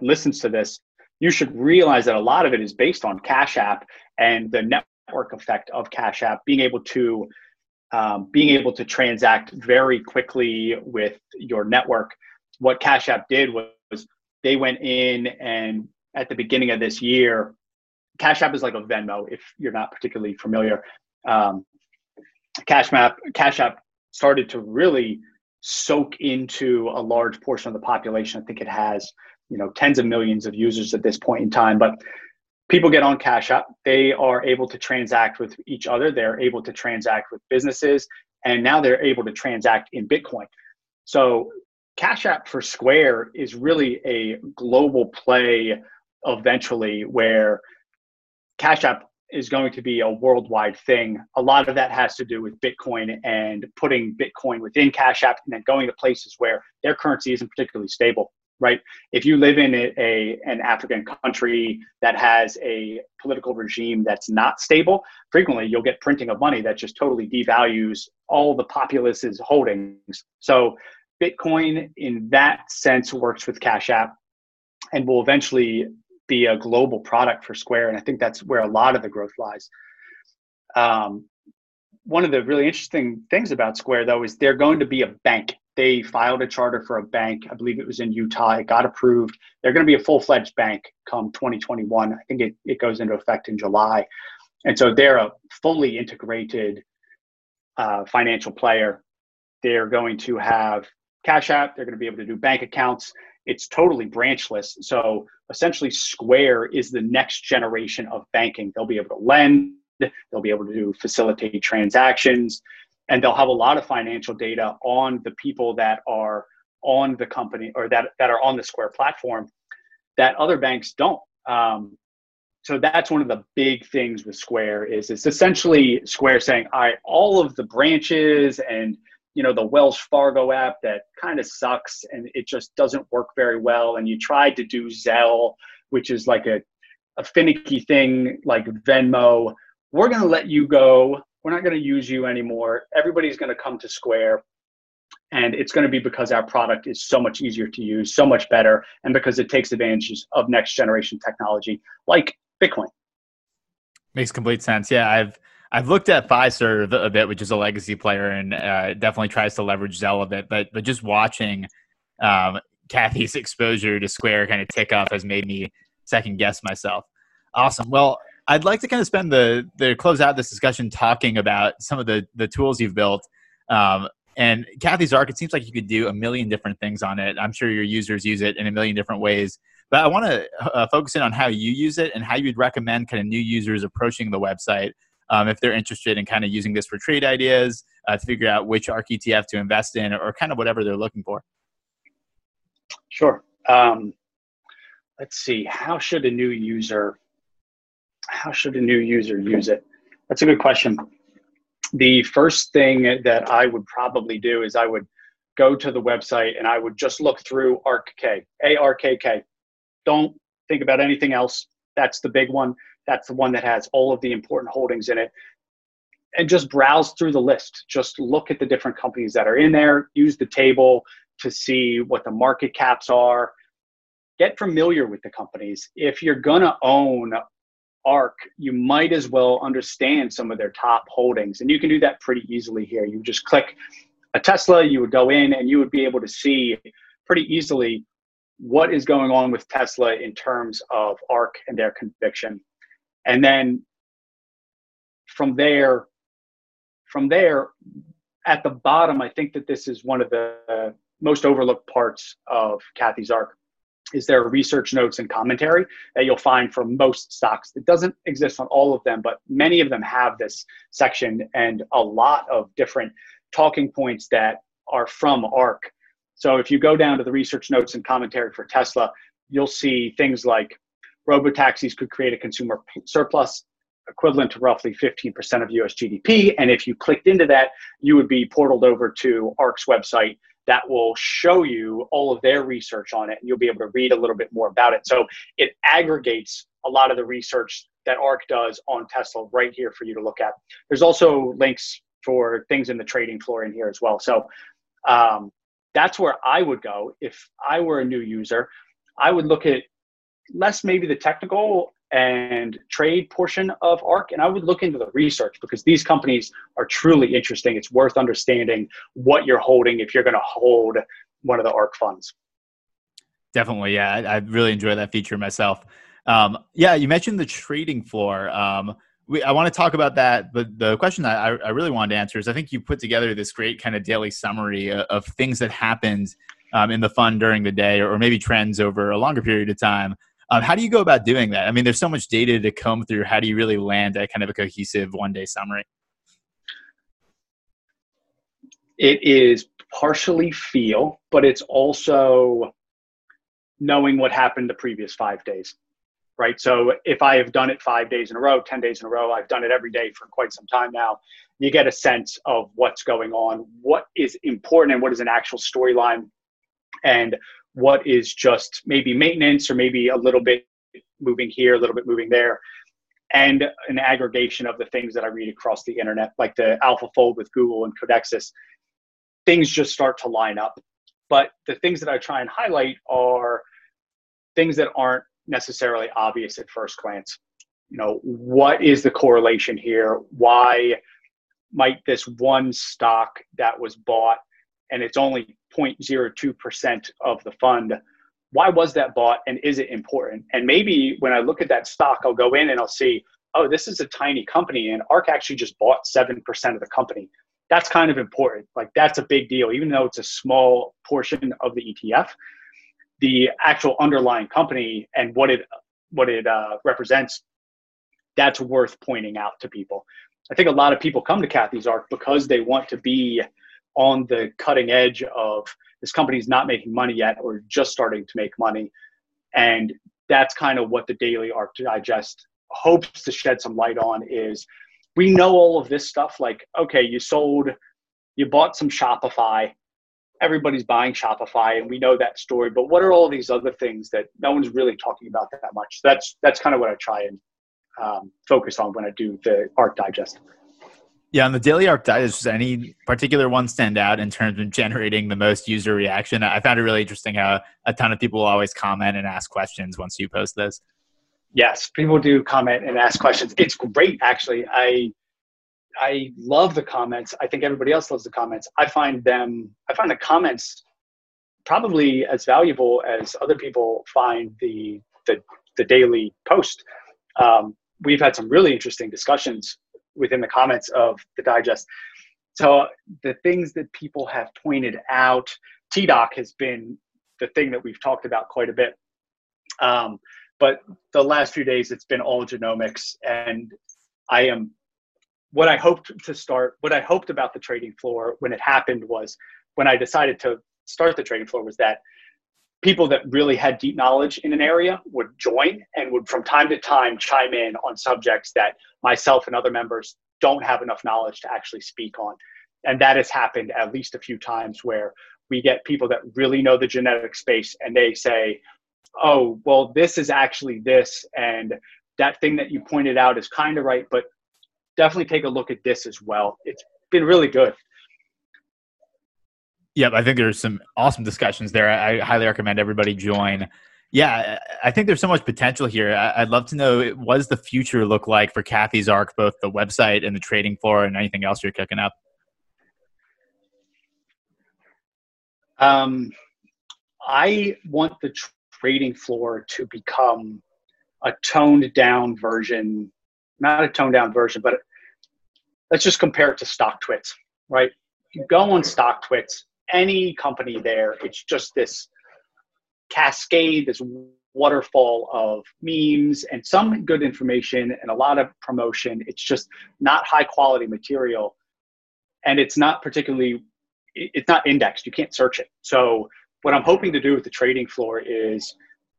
listens to this, you should realize that a lot of it is based on Cash App and the network effect of Cash App, being able to transact very quickly with your network. What Cash App did was they went in, and at the beginning of this year, Cash App is like a Venmo, if you're not particularly familiar. Cash App started to really soak into a large portion of the population. I think it has, you know, tens of millions of users at this point in time. But people get on Cash App. They are able to transact with each other. They're able to transact with businesses. And now they're able to transact in Bitcoin. So Cash App for Square is really a global play eventually, where Cash App is going to be a worldwide thing. A lot of that has to do with Bitcoin and putting Bitcoin within Cash App and then going to places where their currency isn't particularly stable, right? If you live in an African country that has a political regime that's not stable, frequently you'll get printing of money that just totally devalues all the populace's holdings. So Bitcoin in that sense works with Cash App and will eventually be a global product for Square. And I think that's where a lot of the growth lies. One of the really interesting things about Square, though, is they're going to be a bank. They filed a charter for a bank. I believe it was in Utah. It got approved. They're going to be a full-fledged bank come 2021. I think it goes into effect in July. And so they're a fully integrated financial player. They're going to have Cash App. They're going to be able to do bank accounts. It's totally branchless. So essentially Square is the next generation of banking. They'll be able to lend. They'll be able to facilitate transactions. And they'll have a lot of financial data on the people that are on the company, or that are on the Square platform, that other banks don't. So that's one of the big things with Square is it's essentially Square saying, all right, all of the branches and, you know, the Wells Fargo app that kind of sucks and it just doesn't work very well. And you tried to do Zelle, which is like a finicky thing like Venmo. We're going to let you go. We're not going to use you anymore. Everybody's going to come to Square. And it's going to be because our product is so much easier to use, so much better, and because it takes advantages of next generation technology like Bitcoin. Makes complete sense. Yeah, I've looked at Fiserv a bit, which is a legacy player, and definitely tries to leverage Zelle a bit. But just watching Cathie's exposure to Square kind of tick up has made me second guess myself. Awesome. Well, I'd like to kind of spend the close out this discussion talking about some of the tools you've built. And Cathie's ARK, it seems like you could do a million different things on it. I'm sure your users use it in a million different ways. But I want to focus in on how you use it and how you'd recommend kind of new users approaching the website, if they're interested in kind of using this for trade ideas, to figure out which ARK ETF to invest in, or kind of whatever they're looking for. Sure. Let's see. How should a new user use it? That's a good question. The first thing that I would probably do is I would go to the website and I would just look through ARKK, ARKK. Don't think about anything else. That's the big one. That's the one that has all of the important holdings in it. And just browse through the list. Just look at the different companies that are in there. Use the table to see what the market caps are. get familiar with the companies. If you're gonna own ARK, you might as well understand some of their top holdings. And you can do that pretty easily here. You just click a Tesla, you would go in and you would be able to see pretty easily what is going on with Tesla in terms of ARK and their conviction. And then from there, at the bottom, I think that this is one of the most overlooked parts of Cathie's ARK, is their research notes and commentary that you'll find for most stocks. It doesn't exist on all of them, but many of them have this section and a lot of different talking points that are from ARK. So if you go down to the research notes and commentary for Tesla, you'll see things like robotaxis could create a consumer surplus equivalent to roughly 15% of US GDP. And if you clicked into that, you would be portaled over to ARK's website that will show you all of their research on it, and you'll be able to read a little bit more about it. So it aggregates a lot of the research that ARK does on Tesla right here for you to look at. There's also links for things in the trading floor in here as well. So that's where I would go if I were a new user. I would look at less maybe the technical and trade portion of ARK, and I would look into the research, because these companies are truly interesting. It's worth understanding what you're holding if you're going to hold one of the ARK funds. Definitely, yeah. I really enjoy that feature myself. Yeah, you mentioned the trading floor. I want to talk about that, but the question that I really wanted to answer is, I think you put together this great kind of daily summary of things that happened in the fund during the day, or maybe trends over a longer period of time. How do you go about doing that? I mean, there's so much data to comb through. How do you really land at kind of a cohesive one-day summary? It is partially feel, but it's also knowing what happened the previous 5 days, right? So if I have done it 5 days in a row, 10 days in a row, I've done it every day for quite some time now, you get a sense of what's going on, what is important and what is an actual storyline, and what is just maybe maintenance, or maybe a little bit moving here, a little bit moving there, and an aggregation of the things that I read across the internet, like the AlphaFold with Google and Codexis. Things just start to line up. But the things that I try and highlight are things that aren't necessarily obvious at first glance. You know, what is the correlation here? Why might this one stock that was bought, and it's only 0.02% of the fund, why was that bought, and is it important? And maybe when I look at that stock, I'll go in and I'll see, oh, this is a tiny company, and ARK actually just bought 7% of the company. That's kind of important. Like, that's a big deal. Even though it's a small portion of the ETF, the actual underlying company and what it represents, that's worth pointing out to people. I think a lot of people come to Cathie's ARK because they want to be on the cutting edge of, this company's not making money yet, or just starting to make money. And that's kind of what the Daily Arc Digest hopes to shed some light on, is we know all of this stuff. Like, okay, you bought some Shopify, everybody's buying Shopify, and we know that story, but what are all these other things that no one's really talking about that much? So that's kind of what I try and focus on when I do the Arc Digest. Yeah, on the Daily Arc Digest, does any particular one stand out in terms of generating the most user reaction? I found it really interesting how a ton of people always comment and ask questions once you post this. Yes, people do comment and ask questions. It's great, actually. I love the comments. I think everybody else loves the comments. I find the comments probably as valuable as other people find the daily post. We've had some really interesting discussions within the comments of the digest. So the things that people have pointed out, TDoc has been the thing that we've talked about quite a bit. But the last few days, it's been all genomics. And what I hoped about the trading floor when it happened was, when I decided to start the trading floor, was that people that really had deep knowledge in an area would join and would from time to time chime in on subjects that myself and other members don't have enough knowledge to actually speak on. And that has happened at least a few times, where we get people that really know the genetic space and they say, oh, well, this is actually this, and that thing that you pointed out is kind of right, but definitely take a look at this as well. It's been really good. Yeah, I think there's some awesome discussions there. I highly recommend everybody join. Yeah, I think there's so much potential here. I'd love to know, what does the future look like for Cathie's ARC, both the website and the trading floor and anything else you're cooking up? I want the trading floor to become a toned down version, not a toned down version, but let's just compare it to StockTwits, right? If you go on StockTwits, any company there, it's just this cascade, this waterfall of memes and some good information and a lot of promotion. It's just not high quality material, and it's not particularly, it's not indexed. You can't search it. So what I'm hoping to do with the trading floor is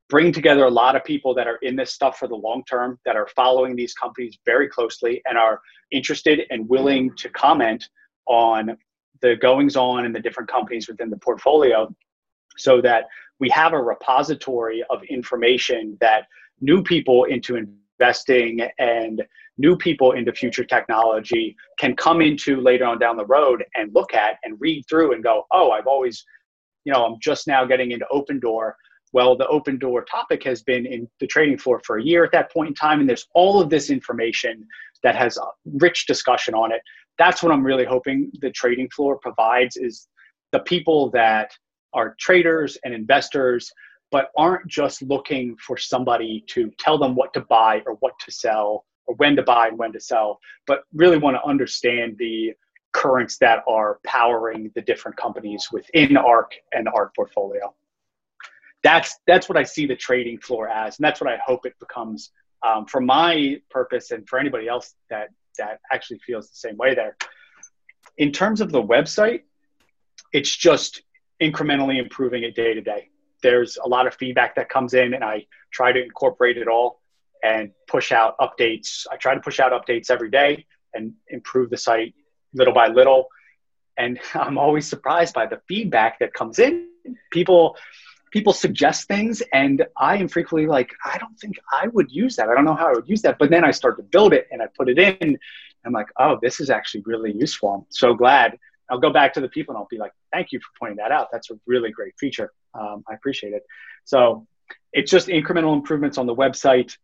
bring together a lot of people that are in this stuff for the long term, that are following these companies very closely and are interested and willing to comment on the goings on and the different companies within the portfolio, so that we have a repository of information that new people into investing and new people into future technology can come into later on down the road and look at and read through and go, oh, I've always, you know, I'm just now getting into Opendoor. Well, the Opendoor topic has been in the trading floor for a year at that point in time, and there's all of this information that has a rich discussion on it. That's what I'm really hoping the trading floor provides, is the people that are traders and investors, but aren't just looking for somebody to tell them what to buy or what to sell or when to buy and when to sell, but really want to understand the currents that are powering the different companies within ARC and the ARC portfolio. That's what I see the trading floor as, and that's what I hope it becomes for my purpose and for anybody else that actually feels the same way there. In terms of the website, it's just incrementally improving it day to day. There's a lot of feedback that comes in, and I try to incorporate it all and push out updates. I try to push out updates every day and improve the site little by little. And I'm always surprised by the feedback that comes in. People suggest things, and I am frequently like, I don't think I would use that. I don't know how I would use that. But then I start to build it and I put it in, and I'm like, oh, this is actually really useful. I'm so glad. I'll go back to the people and I'll be like, thank you for pointing that out. That's a really great feature. I appreciate it. So it's just incremental improvements on the website.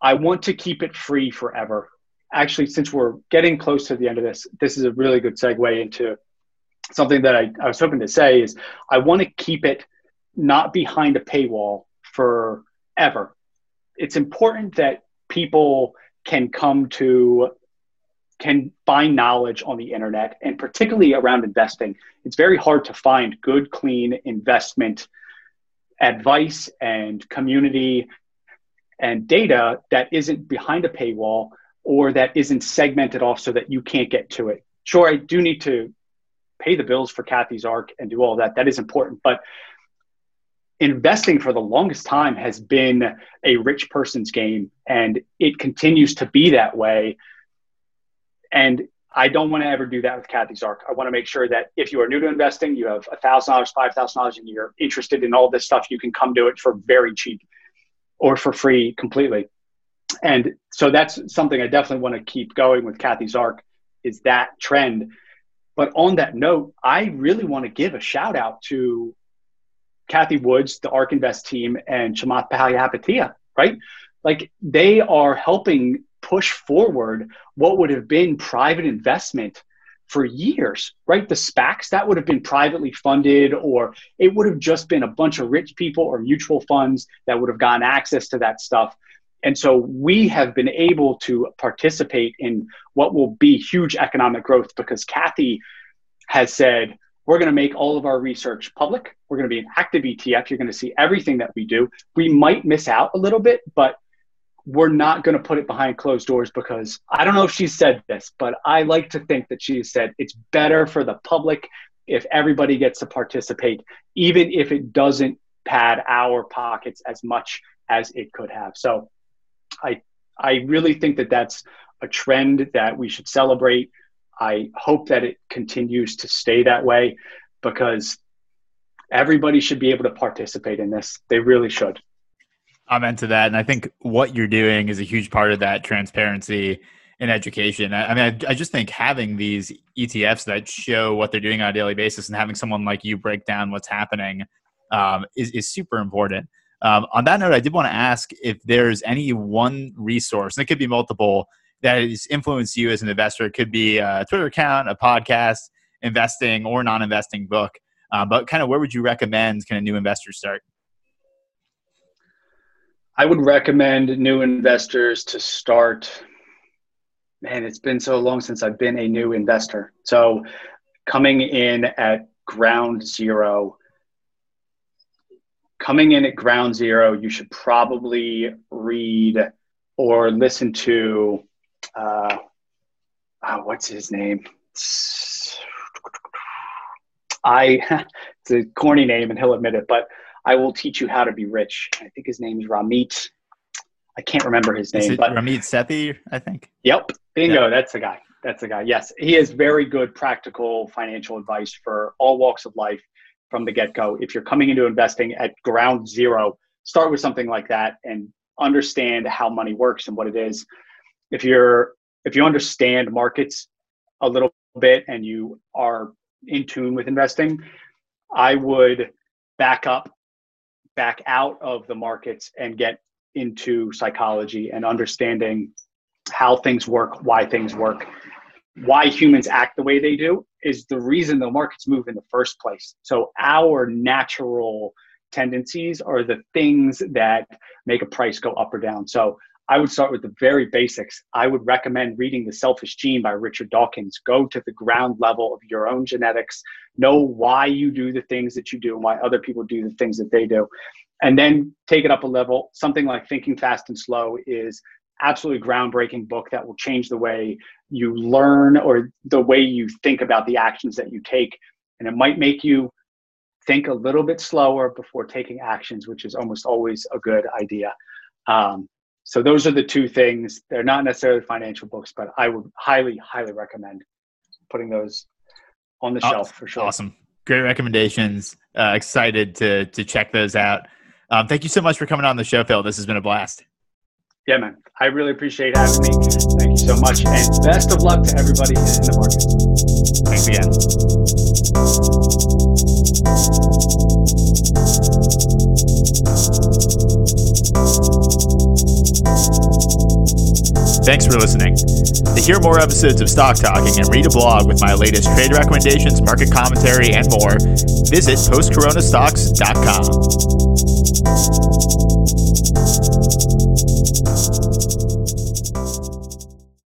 I want to keep it free forever. Actually, since we're getting close to the end of this, this is a really good segue into something that I was hoping to say, is I want to keep it not behind a paywall forever. It's important that people can find knowledge on the internet, and particularly around investing. It's very hard to find good, clean investment advice and community and data that isn't behind a paywall or that isn't segmented off so that you can't get to it. Sure, I do need to pay the bills for Cathie's ARC and do all that. That is important. But investing for the longest time has been a rich person's game, and it continues to be that way. And I don't want to ever do that with Cathie's ARC. I want to make sure that if you are new to investing, you have $1,000, $5,000, and you're interested in all this stuff, you can come do it for very cheap or for free completely. And so that's something I definitely want to keep going with Cathie's ARC, is that trend. But on that note, I really want to give a shout out to Cathie Wood, the ARK Invest team, and Shamath Bahia Palihapitiya, right? Like, they are helping push forward what would have been private investment for years, right? The SPACs, that would have been privately funded, or it would have just been a bunch of rich people or mutual funds that would have gotten access to that stuff. And so we have been able to participate in what will be huge economic growth, because Cathie has said, we're going to make all of our research public. We're going to be an active ETF. You're going to see everything that we do. We might miss out a little bit, but we're not going to put it behind closed doors, because I don't know if she said this, but I like to think that she said it's better for the public if everybody gets to participate, even if it doesn't pad our pockets as much as it could have. So I really think that that's a trend that we should celebrate. I hope that it continues to stay that way, because everybody should be able to participate in this. They really should. I'm into that. And I think what you're doing is a huge part of that transparency and education. I mean, I just think having these ETFs that show what they're doing on a daily basis and having someone like you break down what's happening is super important. On that note, I did want to ask if there's any one resource, and it could be multiple, that has influenced you as an investor. It could be a Twitter account, a podcast, investing or non-investing book, but kind of where would you recommend can a new investor start? I would recommend new investors to start, man, it's been so long since I've been a new investor. So coming in at ground zero, you should probably read or listen to, what's his name? It's a corny name and he'll admit it, but I Will Teach You How to Be Rich. I think his name is Ramit. I can't remember his name. But Ramit Sethi, I think. Yep. Bingo. Yep. That's the guy. Yes. He has very good practical financial advice for all walks of life from the get-go. If you're coming into investing at ground zero, start with something like that and understand how money works and what it is. If you understand markets a little bit and you are in tune with investing, I would back out of the markets and get into psychology and understanding how things work, why things work, why humans act the way they do is the reason the markets move in the first place. So our natural tendencies are the things that make a price go up or down. So I would start with the very basics. I would recommend reading The Selfish Gene by Richard Dawkins. Go to the ground level of your own genetics. Know why you do the things that you do and why other people do the things that they do. And then take it up a level. Something like Thinking Fast and Slow is absolutely groundbreaking book that will change the way you learn or the way you think about the actions that you take. And it might make you think a little bit slower before taking actions, which is almost always a good idea. So those are the two things. They're not necessarily financial books, but I would highly, highly recommend putting those on the shelf for sure. Awesome. Great recommendations. Excited to check those out. Thank you so much for coming on the show, Phil. This has been a blast. Yeah, man. I really appreciate having me. Thank you so much. And best of luck to everybody in the market. Thanks again. Thanks for listening. To hear more episodes of Stock Talking and read a blog with my latest trade recommendations, market commentary, and more, visit postcoronastocks.com.